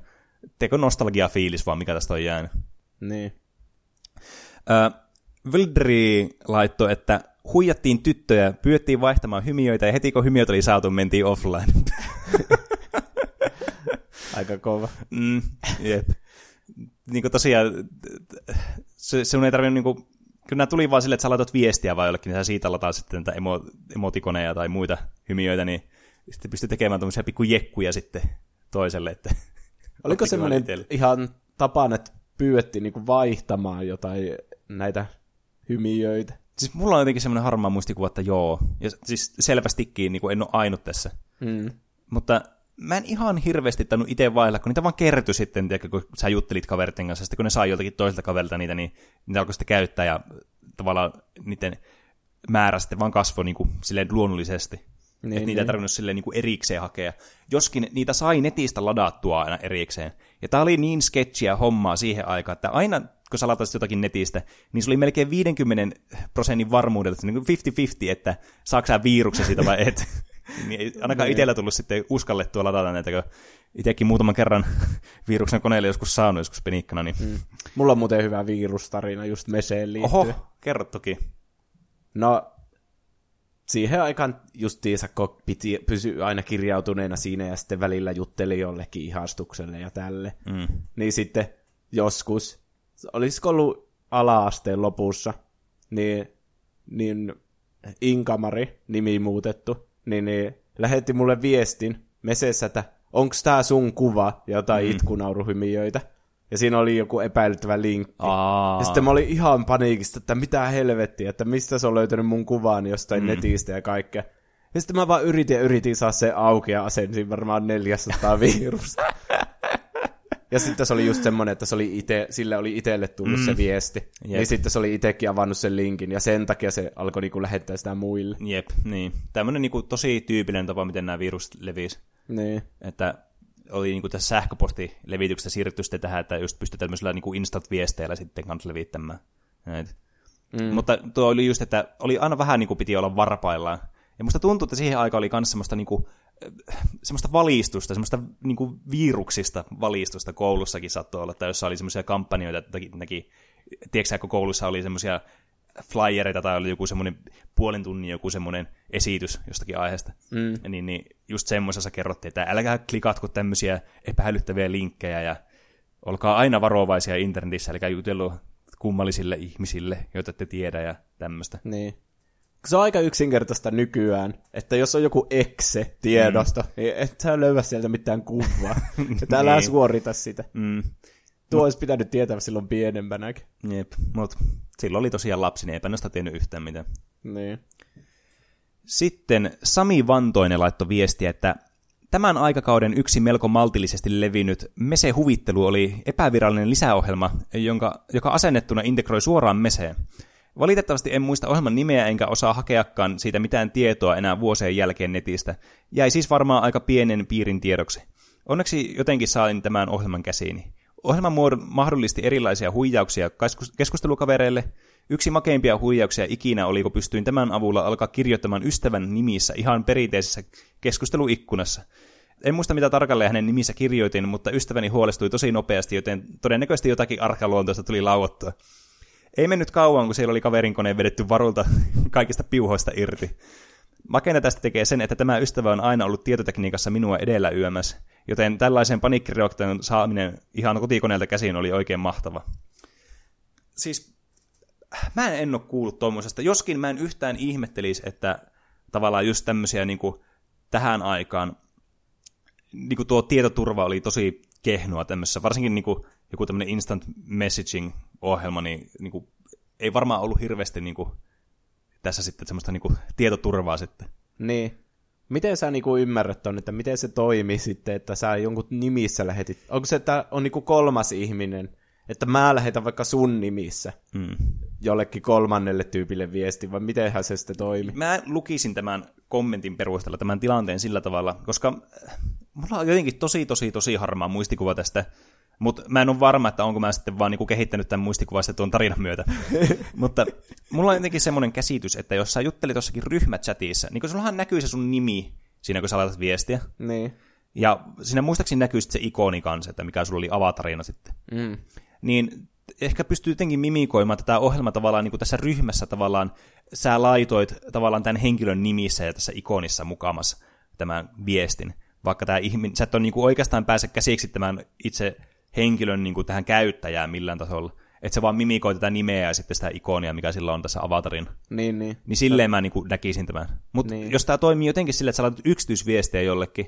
teko nostalgia-fiilis vaan, mikä tästä on jäänyt. Niin. Äh, Wildri laittoi, että huijattiin tyttöjä, pyydettiin vaihtamaan hymiöitä ja heti kun hymiöt oli saatu, mentiin offline. Aika kova. Mm, jep. Niinku tosiaan, se, se ei tarvinnut, niinku, kyllä nämä tuli vaan silleen, että sä laitat viestiä vai jollekin, niin sä siitä lataat sitten näitä emo, emotikoneja tai muita hymiöitä, niin sitten pystyy tekemään tuommoisia pikkujekkuja sitten toiselle. Että oliko semmoinen ihan tapaan, että pyydettiin niinku vaihtamaan jotain näitä hymiöitä? Siis mulla on jotenkin semmoinen harmaa muistikuva, että joo, ja siis selvästikin niinku en ole ainut tässä, mm. mutta mä en ihan hirveästi tainnut itse vailla, kun niitä vaan kertyi sitten, tiedätkö, kun sä juttelit kaverten kanssa, sitten kun ne sai joltakin toiselta kaverilta niitä, niin niitä alkoi sitä käyttää, ja tavallaan niiden määrä sitten vaan kasvoi niin kuin, silleen luonnollisesti. Niin, niitä niin. ei tarvinnut silleen niin kuin erikseen hakea. Joskin niitä sai netistä ladattua aina erikseen. Ja tää oli niin sketchiä hommaa siihen aikaan, että aina kun sä latasit jotakin netistä, niin se oli melkein viisikymmentä prosentin varmuudelta, niin kuin viisikymmentä viisikymmentä, että saako sä viruksen siitä vai et. Niin ei ainakaan itsellä tullut sitten uskallettua ladata näitä, kun itsekin muutaman kerran viruksen koneelle joskus saanut joskus penikkana. Niin. Mm. Mulla on muuten hyvä virustarina just Meseen liittyen. Oho, kerro toki. No, siihen aikaan justiinsa, kun piti pysyä aina kirjautuneena siinä ja sitten välillä jutteli jollekin ihastukselle ja tälle, mm. niin sitten joskus, olisiko ollut ala-asteen lopussa, niin, niin Inkamari, nimi muutettu, niin, niin lähetti mulle viestin Mesessä, että onks tää sun kuva ja jotain mm. itkunauruhymiöitä. Ja siinä oli joku epäilyttävä linkki. Aa. Ja sitten mä olin ihan paniikista, että mitä helvettiä, että mistä se on löytänyt mun kuvaan jostain mm. netistä ja kaikkea. Ja sitten mä vaan yritin ja yritin saa sen auki ja asensin varmaan neljäsataa virusta. Ja sitten se oli just semmoinen, että se oli ite, sille oli itselle tullut mm. se viesti. Jep. Ja sitten se oli itsekin avannut sen linkin, ja sen takia se alkoi niinku lähettää sitä muille. Jep, niin. Tämmöinen niinku tosi tyypillinen tapa, miten nämä virukset levisi. Niin. Että oli niinku tässä sähköpostilevityksestä siirrytty sitten tähän, että just pystytään tämmöisellä niinku instant-viesteillä sitten kanssa levittämään. Mm. Mutta tuo oli just, että oli aina vähän niinku piti olla varpaillaan. Ja musta tuntuu, että siihen aikaan oli myös semmoista, niinku, semmoista valistusta, semmoista niinku viruksista valistusta koulussakin saattoi olla, että jossa oli semmoisia kampanjoita, että näki, tiedätkö, kun koulussa oli semmoisia flyereita tai oli joku semmoinen puolen tunnin joku semmoinen esitys jostakin aiheesta, mm. niin, niin just semmoisessa kerrottiin, että älkää klikatko tämmöisiä epäilyttäviä linkkejä ja olkaa aina varovaisia internetissä, älkää jutellut kummallisille ihmisille, joita ette tiedä ja tämmöistä. Niin. Se on aika yksinkertaista nykyään, että jos on joku exe-tiedosto, mm. niin et sä löydä sieltä mitään kuvaa. Että älä niin. suorita sitä. Mm. Tuo Mut. olisi pitänyt tietää silloin pienempänäkin. Jep, mutta silloin oli tosiaan lapsi, niin eipä noista tiennyt yhtään mitään. Niin. Sitten Sami Vantoinen laittoi viestiä, että tämän aikakauden yksi melko maltillisesti levinnyt Mese-huvittelu oli epävirallinen lisäohjelma, jonka, joka asennettuna integroi suoraan Meseen. Valitettavasti en muista ohjelman nimeä enkä osaa hakeakaan siitä mitään tietoa enää vuosien jälkeen netistä. Jäi siis varmaan aika pienen piirin tiedoksi. Onneksi jotenkin sain tämän ohjelman käsiini. Ohjelma mahdollisti erilaisia huijauksia keskustelukavereille. Yksi makeimpia huijauksia ikinä oli, kun pystyin tämän avulla alkaa kirjoittamaan ystävän nimissä ihan perinteisessä keskusteluikkunassa. En muista mitä tarkalleen hänen nimissä kirjoitin, mutta ystäväni huolestui tosi nopeasti, joten todennäköisesti jotakin arkaluontoista tuli lauottua. Ei mennyt kauan, kun siellä oli kaverin koneen vedetty varulta kaikista piuhoista irti. Makeena tästä tekee sen, että tämä ystävä on aina ollut tietotekniikassa minua edellä yömässä, joten tällaisen paniikkireaktion saaminen ihan kotikoneelta käsiin oli oikein mahtava. Siis mä en ole kuullut tuommoisesta, joskin mä en yhtään ihmettelisi, että tavallaan just tämmöisiä niin kuin tähän aikaan, niin kuin tuo tietoturva oli tosi kehnoa tämmöisessä, varsinkin niin kuin joku tämmöinen instant messaging-ohjelma, niin, niin kuin, ei varmaan ollut hirveästi niin kuin, tässä sitten semmoista niin kuin, tietoturvaa sitten. Niin. Miten sä niin kuin ymmärrät ton, että miten se toimii sitten, että sä jonkun nimissä lähetit? Onko se, että on niin kuin kolmas ihminen, että mä lähetän vaikka sun nimissä mm. jollekin kolmannelle tyypille viesti, vai mitenhän se sitten toimii? Mä lukisin tämän kommentin perusteella, tämän tilanteen sillä tavalla, koska mulla on jotenkin tosi, tosi, tosi harmaa muistikuva tästä. Mutta mä en ole varma, että onko mä sitten vaan niinku kehittänyt tämän muistikuvan sitten tuon tarinan myötä. Mutta mulla on jotenkin semmoinen käsitys, että jos sä juttelit jossakin ryhmächatissa, niin kun sullahan näkyy se sun nimi siinä, kun sä laitat viestiä. Niin. Ja siinä muistaakseni näkyy sitten se ikoni kanssa, että mikä sulla oli avatarina sitten. Mm. Niin ehkä pystyy jotenkin mimikoimaan tätä ohjelmaa tavallaan niin kuin tässä ryhmässä tavallaan. Sä laitoit tavallaan tämän henkilön nimissä ja tässä ikonissa mukaamassa tämän viestin. Vaikka tämä ihminen, sä et ole niin kuin oikeastaan pääse käsiksi tämän itse henkilön niin kuin tähän käyttäjään millään tasolla. Että se vaan mimikoi tätä nimeä ja sitten sitä ikonia, mikä sillä on tässä avatarin. Niin, niin. Niin silleen mä niin kuin näkisin tämän. Mutta niin. Jos tämä toimii jotenkin sillä, että sä laitat yksityisviestiä jollekin,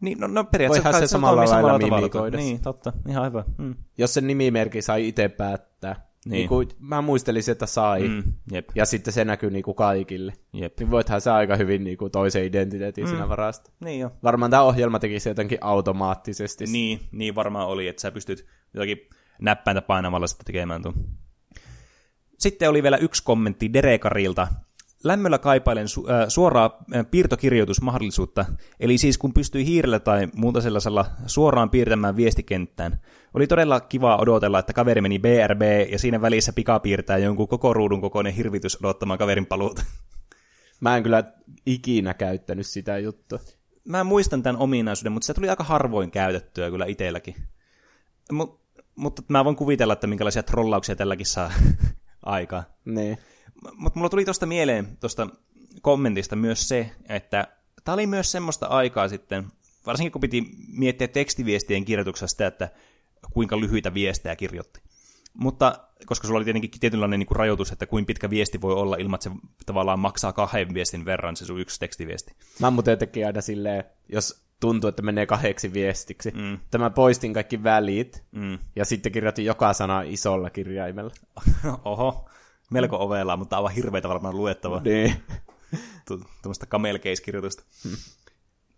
niin no, no periaatteessa kai, se, se samalla, samalla lailla mimikoida. Niin, totta. Ihan hyvä. Hmm. Jos sen nimimerkki sai itse päättää. Niin. Niin kuin, mä muistelisin, että sai. Mm, ja sitten se näkyy niin kuin kaikille. Jep. Niin voithan se aika hyvin niin kuin toisen identiteetin mm. sinä varasta. Niin jo. Varmaan tämä ohjelma teki se jotenkin automaattisesti. Niin, niin varmaan oli, että sä pystyt jotakin näppäintä painamalla sitten tekemään tuon. Sitten oli vielä yksi kommentti Derekarilta. Lämmöllä kaipailen su- äh, suoraa piirtokirjoitusmahdollisuutta, eli siis kun pystyi hiirellä tai muuta sellaisella suoraan piirtämään viestikenttään. Oli todella kivaa odotella, että kaveri meni B R B ja siinä välissä pikapiirtää jonkun koko ruudun kokoinen hirvitys odottamaan kaverin paluuta. Mä en kyllä ikinä käyttänyt sitä juttua. Mä muistan tämän ominaisuuden, mutta se tuli aika harvoin käytettyä kyllä itselläkin. M- mutta mä voin kuvitella, että minkälaisia trollauksia tälläkin saa aikaa. Niin. Mutta mulla tuli tuosta mieleen, tuosta kommentista myös se, että tämä oli myös semmoista aikaa sitten, varsinkin kun piti miettiä tekstiviestien kirjoituksessa sitä, että kuinka lyhyitä viestejä kirjoitti. Mutta koska sulla oli tietenkin tietynlainen niin kuin rajoitus, että kuinka pitkä viesti voi olla ilman, että se tavallaan maksaa kahden viestin verran se sun yksi tekstiviesti. Mä muuten tekin aina silleen, jos tuntuu, että menee kahdeksi viestiksi. Mm. Mä poistin kaikki välit mm. ja sitten kirjoitin joka sana isolla kirjaimella. Oho. Melko ovella, mutta aivan hirveitä varmaan luettavaa. Niin. Tuommoista kamelkeiskirjoitusta. Hmm.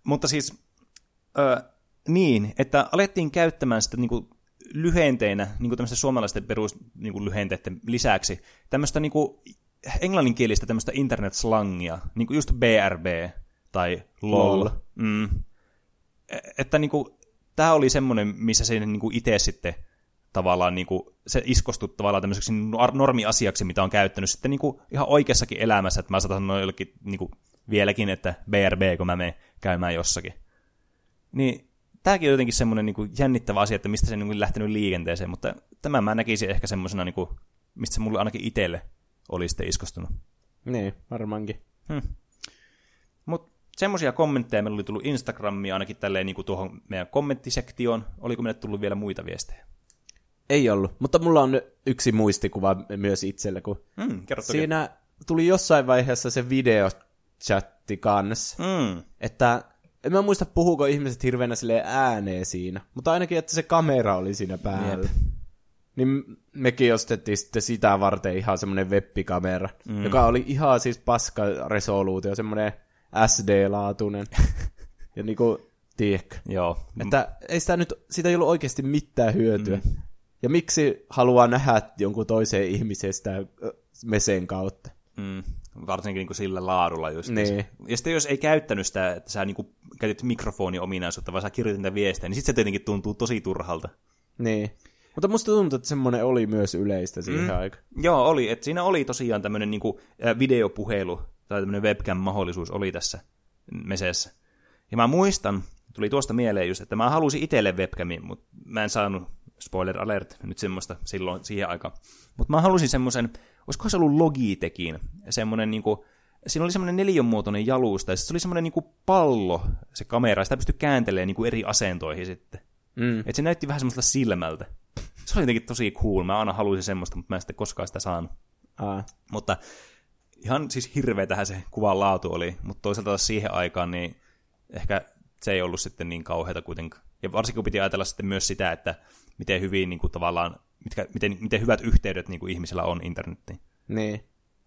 Mutta siis ö, niin, että alettiin käyttämään sitä niinku lyhenteinä, niinku tämmöisten suomalaisten peruslyhenteiden lisäksi, tämmöistä niinku englanninkielistä tämmöistä internet-slangia, niinku just B R B tai LOL. lol. Mm. Että niinku, tämä oli semmoinen, missä se niinku itse sitten tavallaan niinku, se iskostui tavallaan tämmöiseksi normiasiaksi, mitä on käyttänyt sitten niinku ihan oikeassakin elämässä, että mä saatan sanoa jollekin niinku vieläkin, että B R B, kun mä menen käymään jossakin. Niin tämäkin on jotenkin semmoinen niinku jännittävä asia, että mistä se on niinku lähtenyt liikenteeseen, mutta tämä mä näkisin ehkä semmoisena, niinku, mistä se mulle ainakin itselle oli sitten iskostunut. Niin, varmaankin. Hmm. Mutta semmoisia kommentteja meillä oli tullut Instagramiin ainakin tälleen niinku tuohon meidän kommenttisektioon. Oliko meille tullut vielä muita viestejä? Ei ollut, mutta mulla on yksi muistikuva myös itsellä, kun mm, siinä tuli jossain vaiheessa se videochatti kanssa, mm. että en mä muista puhuuko ihmiset hirveänä silleen ääneen siinä, mutta ainakin, että se kamera oli siinä päällä. Jep. Niin mekin ostettiin sitten sitä varten ihan semmoinen webbikamera, mm. joka oli ihan siis paska resoluutio, semmoinen S D-laatuinen ja niinku, tiedätkö. Joo. Että ei sitä nyt, siitä ei ollut oikeasti mitään hyötyä. Mm. Ja miksi haluaa nähdä jonkun toiseen ihmisestä Mesen kautta? Mm, varsinkin niin sillä laadulla just. Niin. Ja sitten jos ei käyttänyt sitä, että sä niin käytit mikrofonin ominaisuutta, vaan sä kirjoitit niitä viestejä, niin sitten se tietenkin tuntuu tosi turhalta. Niin. Mutta musta tuntuu, että semmoinen oli myös yleistä siihen mm. aikaan. Joo, oli. Et siinä oli tosiaan tämmöinen niin videopuhelu tai tämmöinen webcam-mahdollisuus oli tässä Mesessä. Ja mä muistan, tuli tuosta mieleen just, että mä halusin itselle webcamin, mutta mä en saanut... Spoiler alert, nyt semmoista silloin siihen aikaan. Mutta mä halusin semmoisen, olisiko se ollut Logitechin, semmoinen niinku, siinä oli semmoinen neliönmuotoinen jalusta, ja sitten se oli semmoinen niinku pallo, se kamera, ja sitä pystyi kääntelemään niinku eri asentoihin sitten. Mm. Että se näytti vähän semmoista silmältä. Se oli jotenkin tosi cool, mä aina halusin semmoista, mutta mä en sitten koskaan sitä saanut. Aa. Mutta ihan siis hirveetähän se kuvan laatu oli, mutta toisaalta siihen aikaan, niin ehkä se ei ollut sitten niin kauheata kuitenkaan. Ja varsinkin piti ajatella sitten myös sitä, että miten hyvin niin kuin, tavallaan, mitkä, miten, miten hyvät yhteydet niin kuin, ihmisellä on internettiin. Niin.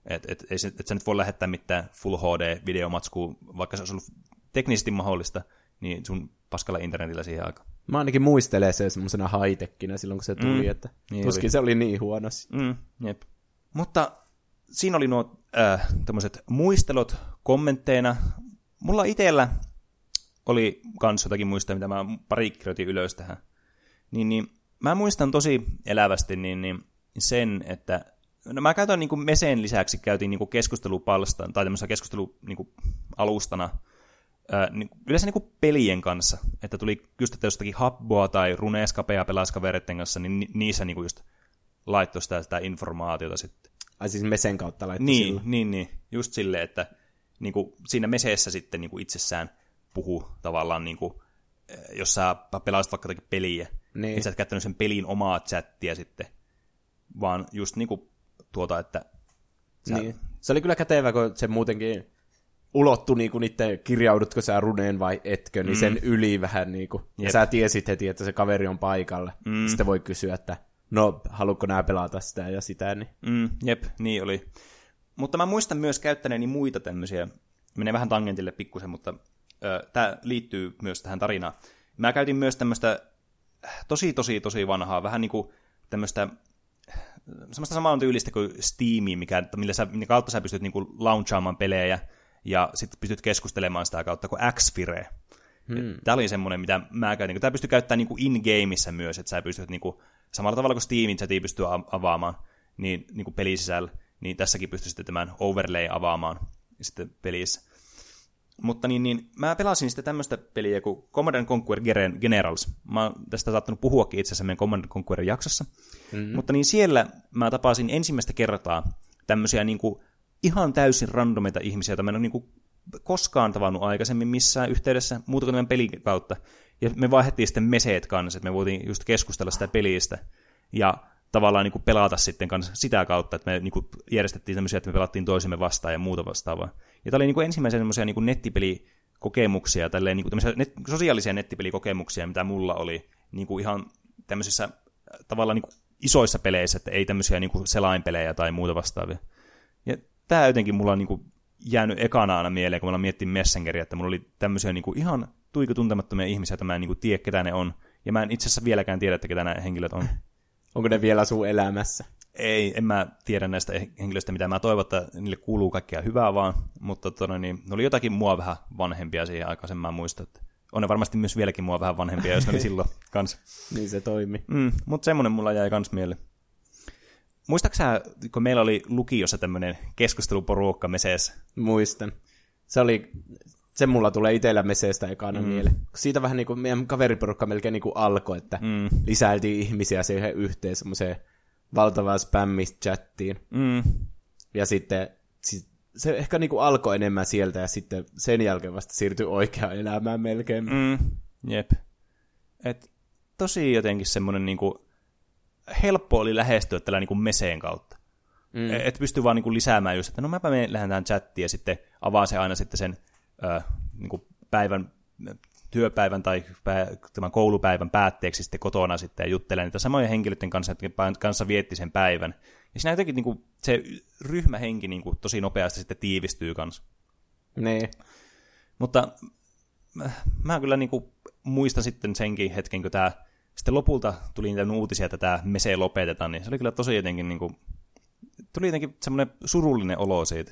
Että et, et, et sä nyt voi lähettää mitään Full H D-videomatskua, vaikka se olisi ollut teknisesti mahdollista, niin sun paskalla internetillä siihen aikaan. Mä ainakin muistelen se semmoisena high-techina silloin, kun se tuli, mm. että niin tuskin oli. Se oli niin huono. Mm. Jep. Mutta siinä oli nuo äh, tommoset muistelot kommentteina. Mulla itsellä oli kans jotakin muistaa, mitä mä pari kirjoitin ylös tähän. Niin, niin, mä muistan tosi elävästi niin, niin sen, että no mä käytän niin Mesen lisäksi käytiin niin keskustelupalstan tai tämmöisellä keskustelualustana niin ää, niin, yleensä niin pelien kanssa, että tuli just että jostakin Habboa tai Runescapea pelasi kavereiden kanssa, niin ni, niissä niin just laittoi sitä, sitä informaatiota sitten. Ai siis Mesen kautta laittoi niin, sillä? Niin, niin, just silleen, että niin siinä Mesessä sitten niin itsessään puhu tavallaan, niin kuin, jos sä pelasit vaikka jotakin peliä, niin. Et sä et käyttänyt sen pelin omaa chattia sitten, vaan just niinku tuota, että... Sä... Niin. Se oli kyllä kätevä, kun se muutenkin ulottui niinku niiden kirjaudutko sä runeen vai etkö, niin mm. sen yli vähän niinku. Ja sä tiesit heti, että se kaveri on paikalla. Mm. Sitten voi kysyä, että no haluatko nää pelata sitä ja sitä, niin... Mm, jep, niin oli. Mutta mä muistan myös käyttäneeni muita tämmöisiä, menee vähän tangentille pikkusen, mutta ö, tää liittyy myös tähän tarinaan. Mä käytin myös tämmöistä tosi, tosi, tosi vanhaa, vähän niinku tämmöistä samasta samaa tyylistä kuin Steamia, mikä, millä sä, minkä kautta sä pystyt niinku launchaamaan pelejä ja sitten pystyt keskustelemaan sitä kautta kuin X-Fire. Hmm. Tämä oli semmoinen, mitä mä käytin. Tämä pystyy käyttämään niinku in-gameissa myös, että sä pystyt niinku, samalla tavalla kuin Steamin chatia pystyy avaamaan niin, niinku pelisisällä, niin tässäkin pystyy sitten tämän overlay avaamaan sitten pelissä. Mutta niin, niin mä pelasin sitten tämmöistä peliä kuin Command and Conquer Generals. Mä oon tästä saattanut puhuakin itse asiassa meidän Command and Conquer jaksossa. Mm-hmm. Mutta niin siellä mä tapasin ensimmäistä kertaa tämmöisiä niinku ihan täysin randomeita ihmisiä, joita mä en ole niinku koskaan tavannut aikaisemmin missään yhteydessä, muuta kuin tämän pelin kautta. Ja me vaihdettiin sitten meseet kanssa, että me voitiin just keskustella sitä pelistä. Ja tavallaan niinku pelata sitten kanssa sitä kautta, että me niinku järjestettiin tämmöisiä, että me pelattiin toisimme vastaan ja muuta vastaavaa. Ja tämä oli niinku ensimmäisiä semmoisia niinku nettipelikokemuksia, tälleen niinku tämmöisiä net, sosiaalisia nettipelikokemuksia, mitä mulla oli niinku ihan tämmöisissä tavallaan niinku isoissa peleissä, että ei tämmöisiä niinku selainpelejä tai muuta vastaavia. Ja tämä jotenkin mulla on niinku jäänyt ekana aina mieleen, kun mä miettin Messengeriä, että mulla oli tämmöisiä niinku ihan tuiku-tuntemattomia ihmisiä, että mä en niinku tiedä, ketä ne on. Ja mä en itse asiassa vieläkään tiedä, että ketä nämä henkilöt on. Onko ne vielä sun elämässä? Ei, en mä tiedä näistä henkilöistä, mitä mä toivon, että niille kuuluu kaikkea hyvää vaan, mutta todella, niin, ne oli jotakin mua vähän vanhempia siihen aikaan, sen mä muistan. On ne varmasti myös vieläkin mua vähän vanhempia, jos ne oli silloin kanssa. Niin se toimi. Mm, mutta semmoinen mulla jäi kans mieleen. Muistaaksä, kun meillä oli lukiossa tämmöinen keskusteluporukka Meseessä? Muistan. Se oli... Se mulla tulee itsellä Meseestä ekana mm. mieleen. Siitä vähän niin kuin meidän kaveriporukka melkein niin kuin alkoi, että mm. lisäiltiin ihmisiä siihen yhteen semmoiseen valtavaan spämmis-chattiin. Mm. Ja sitten se ehkä niin kuin alkoi enemmän sieltä ja sitten sen jälkeen vasta siirtyi oikeaan elämään melkein. Mm. Jep. Et tosi jotenkin semmoinen niin kuin helppo oli lähestyä tällä niin kuin Meseen kautta. Mm. Et pystyi vaan niin kuin lisäämään just, että no mäpä me lähdetään chattiin ja sitten avaa se aina sitten sen Öö, niin kuin päivän, työpäivän tai pää, tämän koulupäivän päätteeksi sitten kotona sitten ja juttelee niitä samojen henkilöiden kanssa, jotka kanssa vietti sen päivän. Ja siinä jotenkin niin kuin, se ryhmähenki niin kuin, tosi nopeasti sitten tiivistyy kanssa. Niin. Mutta mä, mä kyllä niin kuin, muistan sitten senkin hetken, kun tämä, sitten lopulta tuli niitä uutisia, että tämä Mese lopetetaan, niin se oli kyllä tosi jotenkin, niin kuin, tuli jotenkin semmoinen surullinen olo siitä.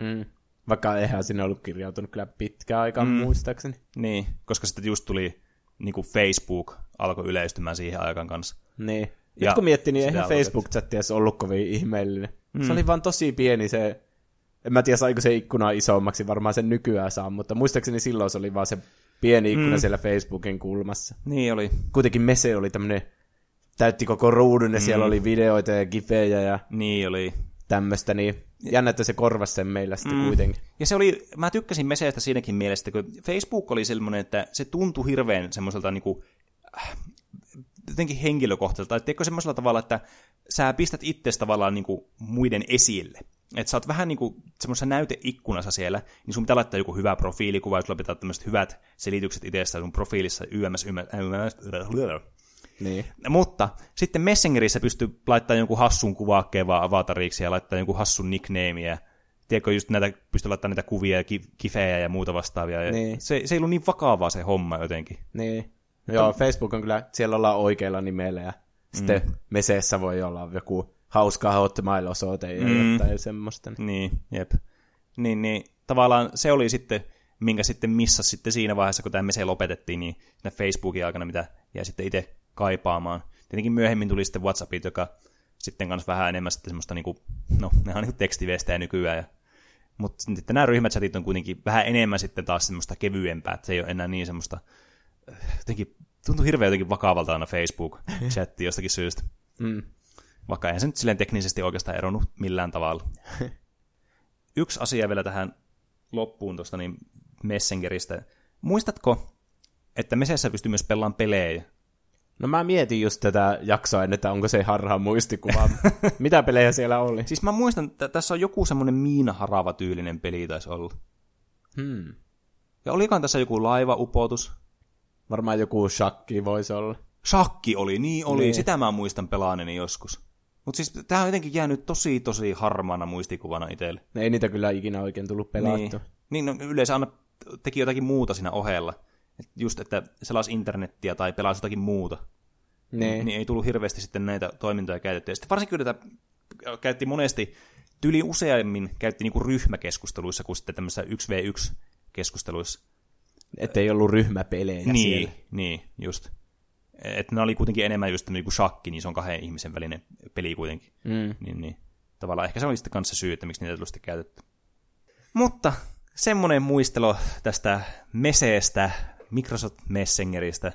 Mm. Vaikka eihän siinä ollut kirjautunut kyllä pitkään aikaan mm. muistaakseni. Niin, koska sitten just tuli niin kuin Facebook alkoi yleistymään siihen aikaan kanssa. Niin. Nyt ja kun miettii, niin eihän Facebook-chattiässä ollut kovin ihmeellinen. Mm. Se oli vaan tosi pieni se, en mä tiedä saiko se ikkuna isommaksi, varmaan sen nykyään saa, mutta muistaakseni silloin se oli vaan se pieni ikkuna mm. siellä Facebookin kulmassa. Niin oli. Kuitenkin Mese oli tämmönen, täytti koko ruudun ja mm. siellä oli videoita ja gifejä ja... Niin oli. Tämmöistä, niin jännä, että se korvasi sen meillä sitten mm. kuitenkin. Ja se oli, mä tykkäsin Meseestä siinäkin mielessä, kun Facebook oli sellainen, että se tuntui hirveän semmoiselta niin kuin, jotenkin henkilökohtaiselta, että teikö semmoisella tavalla, että sä pistät itsesi tavallaan niin kuin muiden esille. Että sä oot vähän niin kuin semmoisessa näyteikkunassa siellä, niin sun pitää laittaa joku hyvä profiilikuva, jos sulla pitää tämmöiset hyvät selitykset itsestä sun profiilissa, yms, yms, yms, Niin. Mutta sitten Messengerissä pystyy laittamaan jonkun hassun kuvakkeen vaan avatariksi ja laittamaan jonkun hassun nicknameä. Tiedätkö, just näitä, pystyy laittamaan näitä kuvia ja kifejä ja muuta vastaavia. Ja niin. se, se ei ollut niin vakavaa se homma jotenkin. Niin. Joo, on... Facebook on kyllä, siellä ollaan oikeilla nimellä ja sitten mm. Meseessä voi olla joku hauska Hotmail-osoite ja mm. jotain semmoista. Niin, niin jep. Niin, niin, tavallaan se oli sitten... minkä sitten missasi sitten siinä vaiheessa, kun tämä Mese lopetettiin, niin siinä Facebookin aikana, mitä jäi sitten itse kaipaamaan. Tietenkin myöhemmin tuli sitten WhatsAppit, joka sitten kanssa vähän enemmän sitten semmoista, niin kuin, no, nämä on niin kuin tekstiviestejä nykyään. Ja, mutta sitten nämä ryhmächatit on kuitenkin vähän enemmän sitten taas semmoista kevyempää, että se ei ole enää niin semmoista, jotenkin tuntuu hirveän jotenkin vakavalta aina Facebook-chatti jostakin syystä. Mm. Vaikka eihän se nyt silleen teknisesti oikeastaan eronnut millään tavalla. Yksi asia vielä tähän loppuun tuosta, niin Messengeristä. Muistatko, että Mesessä pystyy myös pelaamaan pelejä? No mä mietin just tätä jaksoa, että onko se harhaa muistikuva. Mitä pelejä siellä oli? Siis mä muistan, että tässä on joku semmoinen miinaharava tyylinen peli taisi olla. Hmm. Ja olikohan tässä joku laivaupotus? Varmaan joku shakki voisi olla. Shakki oli, niin oli. Niin. Sitä mä muistan pelaaneeni joskus. Mutta siis tää on jotenkin jäänyt tosi, tosi harmaana muistikuvana itselle. No ei niitä kyllä ikinä oikein tullut pelattua. Niin, niin no, yleensä aina teki jotakin muuta siinä ohella. Et just, että selasi internettiä tai pelasi jotakin muuta. Niin. Niin ei tullut hirveästi sitten näitä toimintoja käytettyä. Sitten varsinkin kyllä tätä käytti monesti, tyli useammin käytti niinku ryhmäkeskusteluissa kuin sitten tämmöisissä yksi vastaan yksi-keskusteluissa. Että ei ollut ryhmäpelejä niin, siellä. Niin, just. Että ne oli kuitenkin enemmän just niin kuin shakki, niin se on kahden ihmisen välinen peli kuitenkin. Mm. Niin, niin. Tavallaan ehkä se oli sitten kanssa syy, että miksi niitä tullut käytetty. Mutta semmoinen muistelo tästä Meseestä, Microsoft Messengeristä.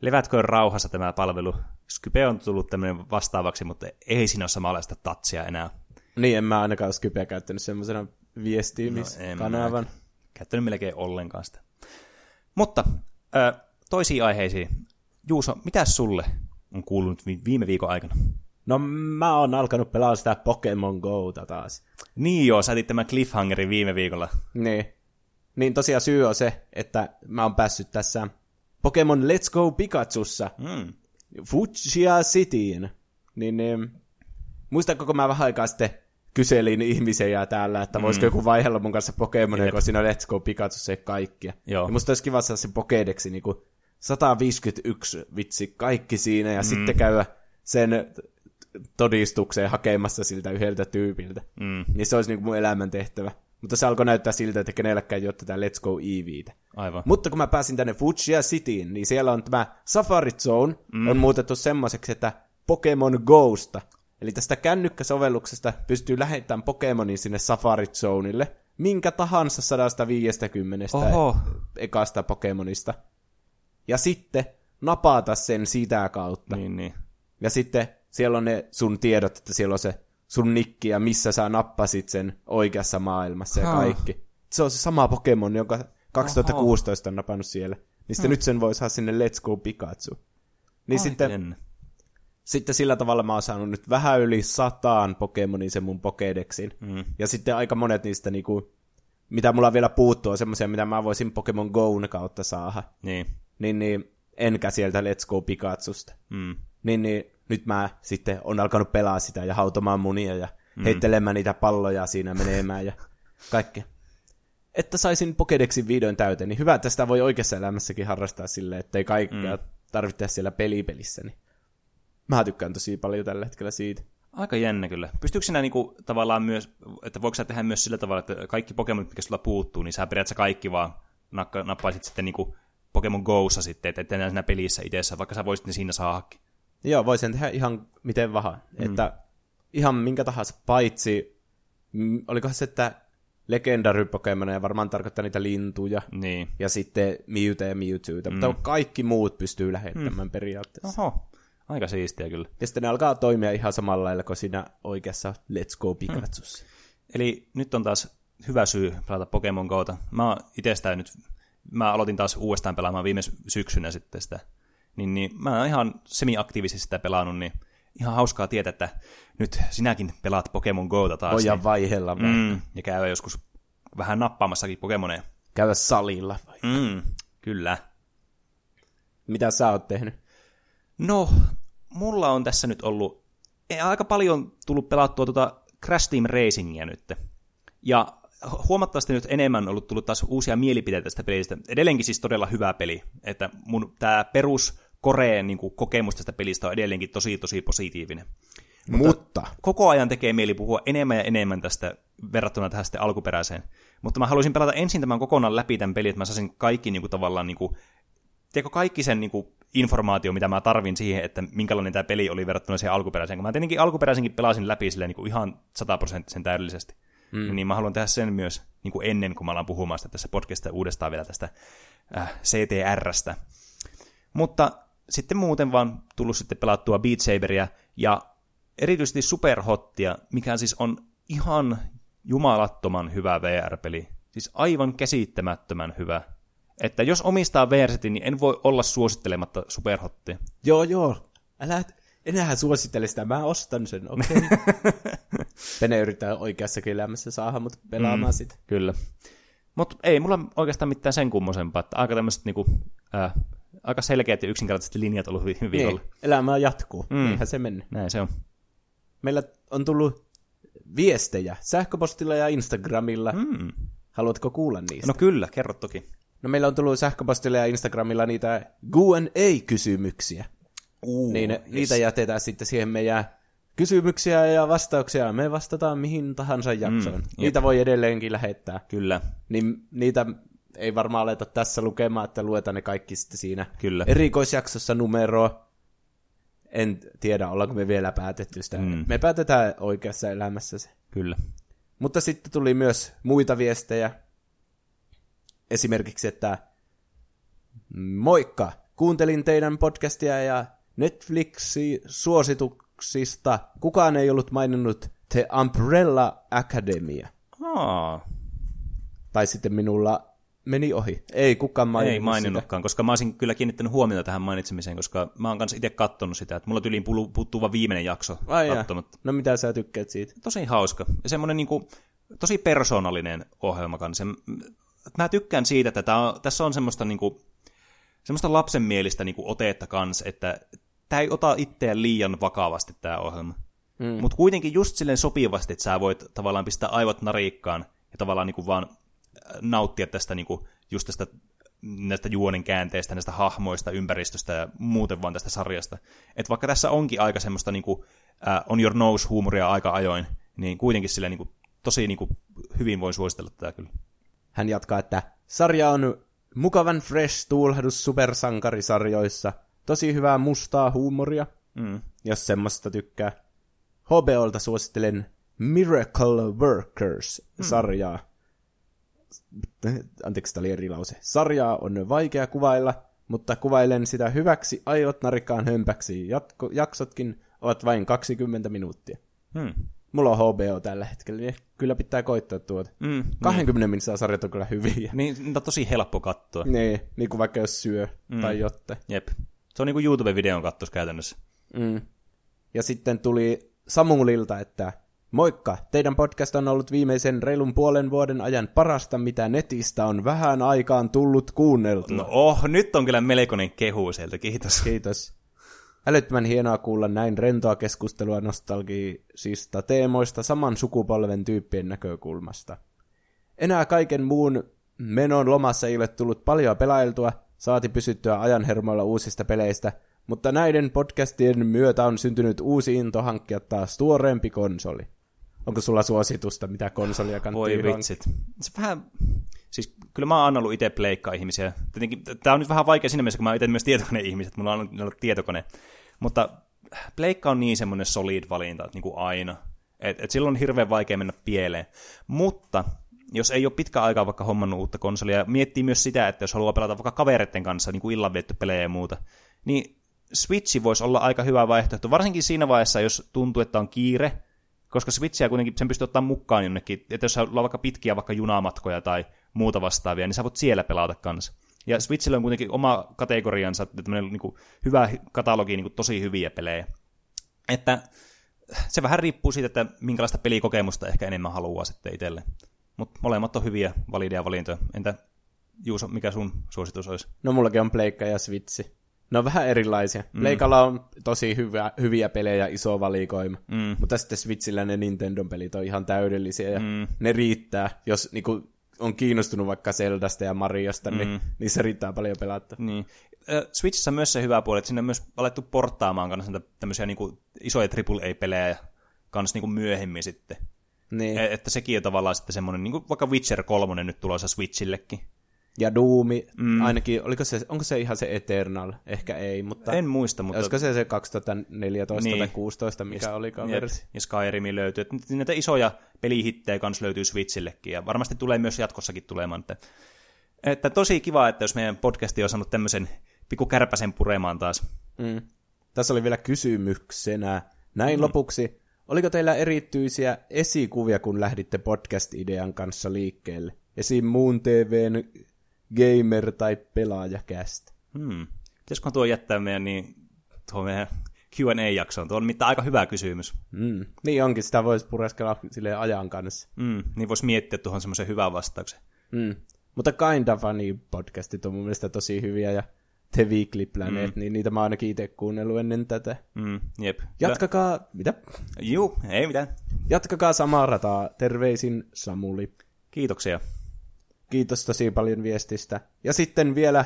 Levätköön rauhassa tämä palvelu. Skype on tullut tämmöinen vastaavaksi, mutta ei siinä ole samanlaista touchia enää. Niin, en mä ainakaan ole Skypeä käyttänyt semmoisena viestiimiskanavan. No, käyttänyt melkein ollenkaan sitä. Mutta äh, toisiin aiheisiin. Juuso, mitäs sulle on kuulunut viime viikon aikana? No mä oon alkanut pelaa sitä Pokemon Gota taas. Niin joo, sä etit tämän cliffhangerin viime viikolla. Niin. Niin tosiaan syy on se, että mä oon päässyt tässä Pokemon Let's Go Pikachussa mm. Fuchsia Cityin. Niin, niin muistatko, kun mä vähän aikaa sitten kyselin ihmisiä täällä, että voisiko mm. joku vaihella mun kanssa Pokemonia, kun siinä Let's Go Pikachussa ei kaikkia. Joo. Ja musta olisi kiva saada se Pokedeksi niinku sata viisikymmentäyksi vitsi, kaikki siinä, ja mm. sitten käydä sen todistukseen hakemassa siltä yhdeltä tyypiltä. Mm. Niin se olisi niin kuin mun elämän tehtävä. Mutta se alkoi näyttää siltä, että kenelläkään ei ole tätä Let's Go Eeveetä. Aivan. Mutta kun mä pääsin tänne Fuchsia Cityin, niin siellä on tämä Safari Zone, mm. on muutettu semmoiseksi, että Pokemon Gosta. Eli tästä kännykkäsovelluksesta pystyy lähettämään Pokemonin sinne Safari Zoneille, minkä tahansa sata viisikymmentä Oho. ekasta Pokemonista. Ja sitten napata sen sitä kautta. Niin, niin. Ja sitten siellä on ne sun tiedot, että siellä on se sun nikki ja missä sä nappasit sen oikeassa maailmassa ja kaikki. Se on se sama Pokemon, jonka kaksituhattakuusitoista on napannut siellä. Niin sitten hmm. nyt sen voi saada sinne Let's Go Pikachu. Niin sitten, sitten sillä tavalla mä oon saanut nyt vähän yli sataan Pokemonin sen mun Pokedexin. Hmm. Ja sitten aika monet niistä niinku, mitä mulla vielä puuttuu, on semmoisia, mitä mä voisin Pokemon Goon kautta saada. Niin. Niin, niin enkä sieltä Let's Go Pikachusta. Mm. Niin, niin nyt mä sitten on alkanut pelaa sitä ja hautomaan munia ja mm. heittelemään niitä palloja siinä menemään ja kaikkea. Että saisin Pokedexin vihdoin täyteen, niin hyvä, että sitä voi oikeassa elämässäkin harrastaa silleen, ettei kaikkea mm. tarvitse siellä pelipelissä. Niin. Mä tykkään tosi paljon tällä hetkellä siitä. Aika jännä kyllä. Pystyykö sinä niinku tavallaan myös, että voiko sä tehdä myös sillä tavalla, että kaikki Pokemonit, mikä sulla puuttuu, niin sä periaatteessa kaikki vaan nakka, nappaisit sitten niinku Pokemon Go'ssa sitten, että et enää siinä pelissä itsessä, vaikka sä voisit ne siinä saadakin. Joo, voisin tehdä ihan miten vaan. Mm. Että ihan minkä tahansa, paitsi, olikohan se, että legendary Pokemonia varmaan tarkoittaa niitä lintuja, niin. Ja sitten Mewtä ja Mewtwoita, mm. mutta kaikki muut pystyy lähettämään mm. periaatteessa. Oho, aika siistiä kyllä. Ja sitten ne alkaa toimia ihan samalla lailla kuin siinä oikeassa Let's Go Pikachussa. Mm. Eli nyt on taas hyvä syy pelata Pokemon Go'ta. Mä oon itestään nyt Mä aloitin taas uudestaan pelaamaan viime syksynä sitten sitä. Niin, niin, mä oon ihan semi-aktiivisesti sitä pelannut, niin ihan hauskaa tietää, että nyt sinäkin pelaat Pokemon Go'ta taas. Voidaan niin. vaihella vaikka. Mm, ja käydä joskus vähän nappaamassakin Pokemoneja. Käydä salilla vaikka. Mm, kyllä. Mitä sä oot tehnyt? No, mulla on tässä nyt ollut, ei, aika paljon tullut pelattua tuota Crash Team Racingia nyt. Ja huomattavasti nyt enemmän on ollut tullut taas uusia mielipiteitä tästä pelistä. Edelleenkin siis todella hyvä peli. Että mun tämä perus Koreen niin kuin kokemus tästä pelistä on edelleenkin tosi tosi positiivinen. Mutta, Mutta koko ajan tekee mieli puhua enemmän ja enemmän tästä verrattuna tähän sitten alkuperäiseen. Mutta mä haluaisin pelata ensin tämän kokonaan läpi tämän pelin, että mä saisin kaikki niin kuin, tavallaan niin kuin, tiedätkö, kaikki sen niin kuin, informaatio, mitä mä tarvin siihen, että minkälainen tämä peli oli verrattuna siihen alkuperäiseen. Kun mä tietenkin alkuperäisenkin pelasin läpi silleen, niin kuin ihan sataprosenttisen täydellisesti. Mm. Niin mä haluan tehdä sen myös niin kuin ennen, kun mä alan puhumaan sitä tässä podcastissa uudestaan vielä tästä äh, C T R:stä. Mutta sitten muuten vaan tullut sitten pelattua Beat Saberia ja erityisesti Superhottia, mikä siis on ihan jumalattoman hyvä V R-peli. Siis aivan käsittämättömän hyvä. Että jos omistaa V R-setin, niin en voi olla suosittelematta Superhottia. Joo, joo. Älä enää suosittele sitä. Mä ostan sen, okei. Okay. Pene yrittää oikeassakin elämässä saada mut pelaamaan mm, sitä. Kyllä. Mutta ei mulla oikeastaan mitään sen kummosempaa. Aika tämmöiset niinku, äh, aika selkeät ja yksinkertaisesti linjat on ollut hyvin niin, viikolla. Elämä jatkuu. Mm. Niinhän se meni. Näin se on. Meillä on tullut viestejä sähköpostilla ja Instagramilla. Mm. Haluatko kuulla niistä? No kyllä, kerro toki. No meillä on tullut sähköpostilla ja Instagramilla niitä Q and A-kysymyksiä. Uh, niin yes. Niitä jätetään sitten siihen meidän kysymyksiä ja vastauksia. Me vastataan mihin tahansa jaksoon. Mm, niitä voi edelleenkin lähettää. Kyllä. Niin niitä ei varmaan aleta tässä lukemaan, että luetaan ne kaikki sitten siinä Kyllä. erikoisjaksossa numeroa. En tiedä, ollaanko me vielä päätetty sitä. Mm. Me päätetään oikeassa elämässä se. Kyllä. Mutta sitten tuli myös muita viestejä. Esimerkiksi, että moikka, kuuntelin teidän podcastia ja Netflix-suosituksista. Kukaan ei ollut maininnut The Umbrella Academya. Aa. Tai sitten minulla meni ohi. Ei kukaan maininnut Ei maininnutkaan, sitä. Koska mä olisin kyllä kiinnittänyt huomiota tähän mainitsemiseen, koska mä oon kanssa itse kattonut sitä. Että mulla tyliin puuttuu vaan viimeinen jakso. Ai no mitä sä tykkäät siitä? Tosi hauska. Ja semmoinen niinku, tosi persoonallinen ohjelma kanssa. Mä tykkään siitä, että tää on, tässä on semmoista, niinku, semmoista lapsenmielistä niinku otetta kanssa, että tää ei ota itseään liian vakavasti tää ohjelma. Mm. Mutta kuitenkin just silleen sopivasti, että sä voit tavallaan pistää aivot narikkaan ja tavallaan niinku vaan nauttia tästä, niinku, just tästä näistä juonen käänteistä, näistä hahmoista, ympäristöstä ja muuten vaan tästä sarjasta. Että vaikka tässä onkin aika semmoista niinku, äh, on your nose huumoria aika ajoin, niin kuitenkin silleen, niinku, tosi niinku, hyvin voin suositella tätä kyllä. Hän jatkaa, että sarja on mukavan fresh tuulahdus supersankarisarjoissa. Tosi hyvää mustaa huumoria, mm. jos semmoista tykkää. H B O:lta suosittelen Miracle Workers-sarjaa. Mm. Anteeksi, tämä oli eri lause. Sarjaa on vaikea kuvailla, mutta kuvailen sitä hyväksi aivot narikkaan hömpäksi. Jatko, jaksotkin ovat vain kaksikymmentä minuuttia. Mm. Mulla on H B O tällä hetkellä, niin kyllä pitää koittaa tuota. Mm, kaksikymmentä niin. minuuttia sarjat on kyllä hyviä. Niin, on tosi helppo katsoa. Niin, niin kuin vaikka jos syö mm. tai jotte. Jep. Se on niin kuin YouTube-videon kattos käytännössä. Mm. Ja sitten tuli Samulilta, että moikka, teidän podcast on ollut viimeisen reilun puolen vuoden ajan parasta, mitä netistä on vähän aikaan tullut kuunneltua. No oh, nyt on kyllä melkoinen kehu sieltä, kiitos. Kiitos. Älyttömän hienoa kuulla näin rentoa keskustelua nostalgisista teemoista saman sukupolven tyyppien näkökulmasta. Enää kaiken muun menon lomassa ei ole tullut paljon pelailtua, saati pysyttyä ajanhermoilla uusista peleistä, mutta näiden podcastien myötä on syntynyt uusi into hankkia taas tuoreempi konsoli. Onko sulla suositusta, mitä konsolia kannattaa? Voi vitsit. Se vähän... Siis kyllä mä oon annellut itse pleikkaa ihmisiä. Tietenkin, tää on nyt vähän vaikea siinä mielessä, kun mä oon itse myös tietokoneihmiset. Mulla on annellut tietokone. Mutta pleikka on niin semmoinen solid valinta, että niin kuin aina. Että et silloin on hirveän vaikea mennä pieleen. Mutta jos ei ole pitkään aikaa vaikka hommannut uutta konsolia, miettii myös sitä, että jos haluaa pelata vaikka kavereiden kanssa, niin kuin illanviettopelejä ja muuta, niin Switchi voisi olla aika hyvä vaihtoehto. Varsinkin siinä vaiheessa, jos tuntuu, että on kiire, koska Switchiä kuitenkin sen pystyy ottamaan mukaan jonnekin. Että jos on vaikka pitkiä vaikka junamatkoja tai muuta vastaavia, niin sä voit siellä pelata kanssa. Ja Switchillä on kuitenkin oma kategoriansa, tämmöinen niin kuin hyvä katalogi, niin kuin tosi hyviä pelejä. Että se vähän riippuu siitä, että minkälaista pelikokemusta ehkä enemmän haluaa sitten itselle. Mutta molemmat on hyviä, valideja valintoja. Entä Juuso, mikä sun suositus olisi? No mullakin on Pleikka ja Switchi. Ne on vähän erilaisia. Pleikalla mm. on tosi hyvä, hyviä pelejä, iso valikoima. Mm. Mutta sitten Switchillä ne Nintendon pelit on ihan täydellisiä ja mm. ne riittää, jos niinku on kiinnostunut vaikka Zeldasta ja Mariosta, niin mm. niissä riittää paljon pelattua. Niin. Switchissä on myös se hyvä puoli, että siinä on myös alettu porttaamaan kanssa tämmöisiä niinku isoja triple A-pelejä kanssa niinku myöhemmin sitten. Niin. Että sekin on tavallaan sitten semmoinen, niinku vaikka Witcher kolme nyt tulossa Switchillekin. Ja Doomi, mm. ainakin, oliko se, onko se ihan se Eternal? Ehkä ei, mutta... En muista, mutta... Olisiko se se kaksituhattaneljätoista niin. tai kuusitoista, mikä ja, olikaan jep. versi? Ja Skyrimi löytyy. Et näitä isoja pelihittejä kanssa löytyy Switchillekin, ja varmasti tulee myös jatkossakin tulemaan. Että, että tosi kiva, että jos meidän podcasti on saanut tämmöisen pikku kärpäsen puremaan taas. Mm. Tässä oli vielä kysymyksenä. Näin mm. lopuksi, oliko teillä erityisiä esikuvia, kun lähditte podcast-idean kanssa liikkeelle? Esim. Muun T V:n gamer- tai pelaajakästä. Hmm. Pitäisiköhän tuo jättää meidän, niin, tuo meidän Q and A-jaksoon? Tuo on mitään aika hyvä kysymys. Hmm. Niin onkin, sitä voisi pureskella silleen ajan kanssa. Hmm. Niin voisi miettiä tuohon semmoisen hyvän vastauksen. Hmm. Mutta Kinda Funny-podcastit on mun mielestä tosi hyviä ja The Weekly Planet, mm. niin niitä mä ainakin itse kuunnellut ennen tätä. Mm, jep. Jatkakaa, Tää... mitä? Juu, ei mitään. Jatkakaa samaa rataa. Terveisin Samuli. Kiitoksia. Kiitos tosi paljon viestistä. Ja sitten vielä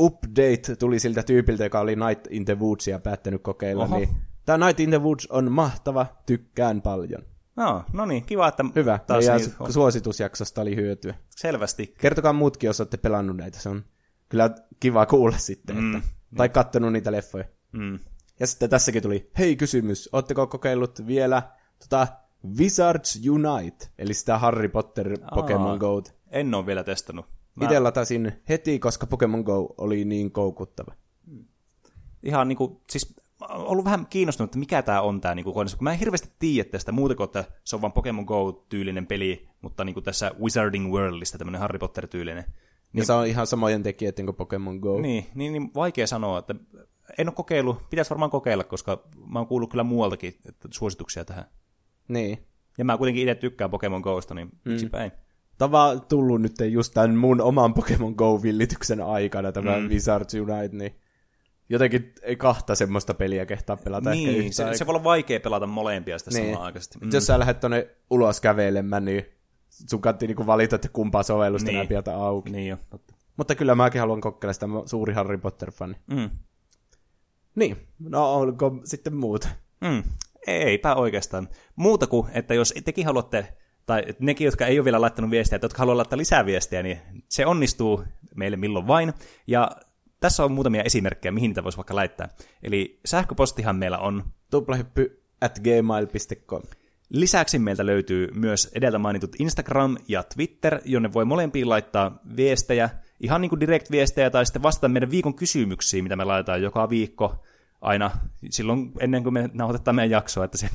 update tuli siltä tyypiltä, joka oli Night in the Woodsia päättänyt kokeilla. Niin tämä Night in the Woods on mahtava, tykkään paljon. No, no niin, kiva, että hyvä, taas niin... suositusjaksosta oli hyötyä. Selvästi. Kertokaa muutkin, jos olette pelannut näitä, se on kyllä kiva kuulla sitten, mm. että, tai kattonut niitä leffoja. Mm. Ja sitten tässäkin tuli, hei kysymys, ootteko kokeillut vielä tota, Wizards Unite, eli sitä Harry Potter Pokemon Go? En ole vielä testannut. Mä... itse latasin heti, koska Pokemon Go oli niin koukuttava. Ihan niinku, siis... ollut vähän kiinnostunut, että mikä tämä on tämä niinku, kohdassa, kun mä en hirveästi tiedä tästä muuta kuin, että se on vaan Pokemon Go-tyylinen peli, mutta niinku tässä Wizarding Worldista tämmöinen Harry Potter-tyylinen. Niin, ja se on ihan samojen tekijöiden kuin Pokemon Go. Niin, niin, niin, vaikea sanoa, että en ole kokeillut, pitäisi varmaan kokeilla, koska mä oon kuullut kyllä muualtakin että suosituksia tähän. Niin. Ja mä kuitenkin itse tykkään Pokemon Gosta, niin miksipäin. Mm. Tämä on vaan tullut nyt just tämän mun oman Pokemon Go-villityksen aikana, tämä mm. Wizards Unite, niin jotenkin ei kahta semmoista peliä kehtaa pelata. Niin, se, se voi olla vaikea pelata molempia sitä niin. samaan aikaisesti. Mm. Jos sä lähdet tuonne ulos kävelemään, niin sun kannattaa niinku valita, että kumpaa sovellusta niin. näpiätä auki. Niin jo. Mutta kyllä mäkin haluan kokkeilla sitä, suuri Harry Potter-fani. Mm. Niin, no onko sitten muuta? Mm. Eipä oikeastaan. Muuta kuin, että jos tekin haluatte, tai nekin, jotka ei ole vielä laittanut viestiä, tai jotka haluaa laittaa lisää viestiä, niin se onnistuu meille milloin vain. Ja... tässä on muutamia esimerkkejä, mihin niitä voisi vaikka laittaa. Eli sähköpostihan meillä on tuplahyppy at gmail piste com. Lisäksi meiltä löytyy myös edeltä mainitut Instagram ja Twitter, jonne voi molempiin laittaa viestejä, ihan niin kuin direct-viestejä, tai sitten vastata meidän viikon kysymyksiin, mitä me laitetaan joka viikko aina silloin ennen kuin me nauhoitetaan meidän jaksoa. Että se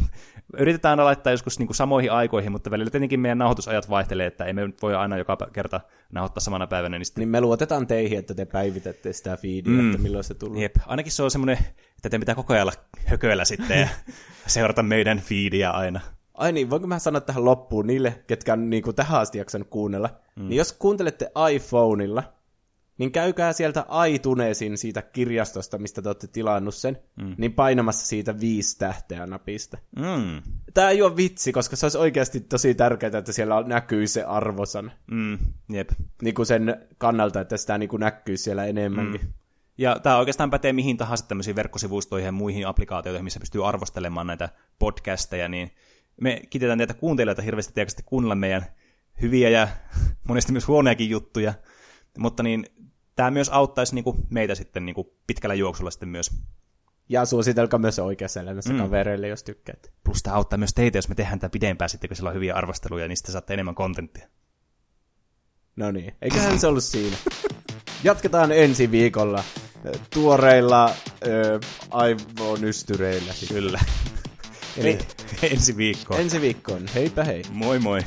yritetään aina laittaa joskus niin kuin samoihin aikoihin, mutta välillä tietenkin meidän nauhoitusajat vaihtelee, että ei me nyt voi aina joka kerta nauhoittaa samana päivänä. Niin, sitten... niin me luotetaan teihin, että te päivitätte sitä feedia, mm. että milloin se tulee. Jep, ainakin se on semmoinen, että te pitää koko ajan hököillä sitten ja seurata meidän feedia aina. Ai niin, voinko mä sanoa tähän loppuun niille, ketkä on niin kuin tähän asti jaksanut kuunnella, mm. niin jos kuuntelette iPhoneilla, niin käykää sieltä iTunesin siitä kirjastosta, mistä te olette tilannut sen, mm. niin painamassa siitä viisi tähteä napista. Mm. Tämä ei ole vitsi, koska se olisi oikeasti tosi tärkeää, että siellä näkyy se arvosana. Mm. Jep. Niin kuin sen kannalta, että sitä niin kuin näkyy siellä enemmänkin. Mm. Ja tämä oikeastaan pätee mihin tahansa tämmöisiin verkkosivustoihin ja muihin applikaatioihin, missä pystyy arvostelemaan näitä podcasteja, niin me kitetään teitä kuuntelijoita hirveästi tietysti kuunnella meidän hyviä ja monesti myös huoneakin juttuja, mutta niin tämä myös auttaisi niinku meitä sitten niinku pitkällä juoksulla sitten myös. Ja suositelkaa myös oikeassa elämässä mm. kavereille, jos tykkäät. Plus tämä auttaa myös teitä, jos me tehdään tämä pidempään sitten, kun siellä on hyviä arvosteluja, niin sitten saatte enemmän kontenttia. No niin, eiköhän se ollut siinä. Jatketaan ensi viikolla tuoreilla öö, aivonystyreillä. Kyllä. Eli ensi viikkoon. Ensi viikkoon. Heipä hei. Moi moi.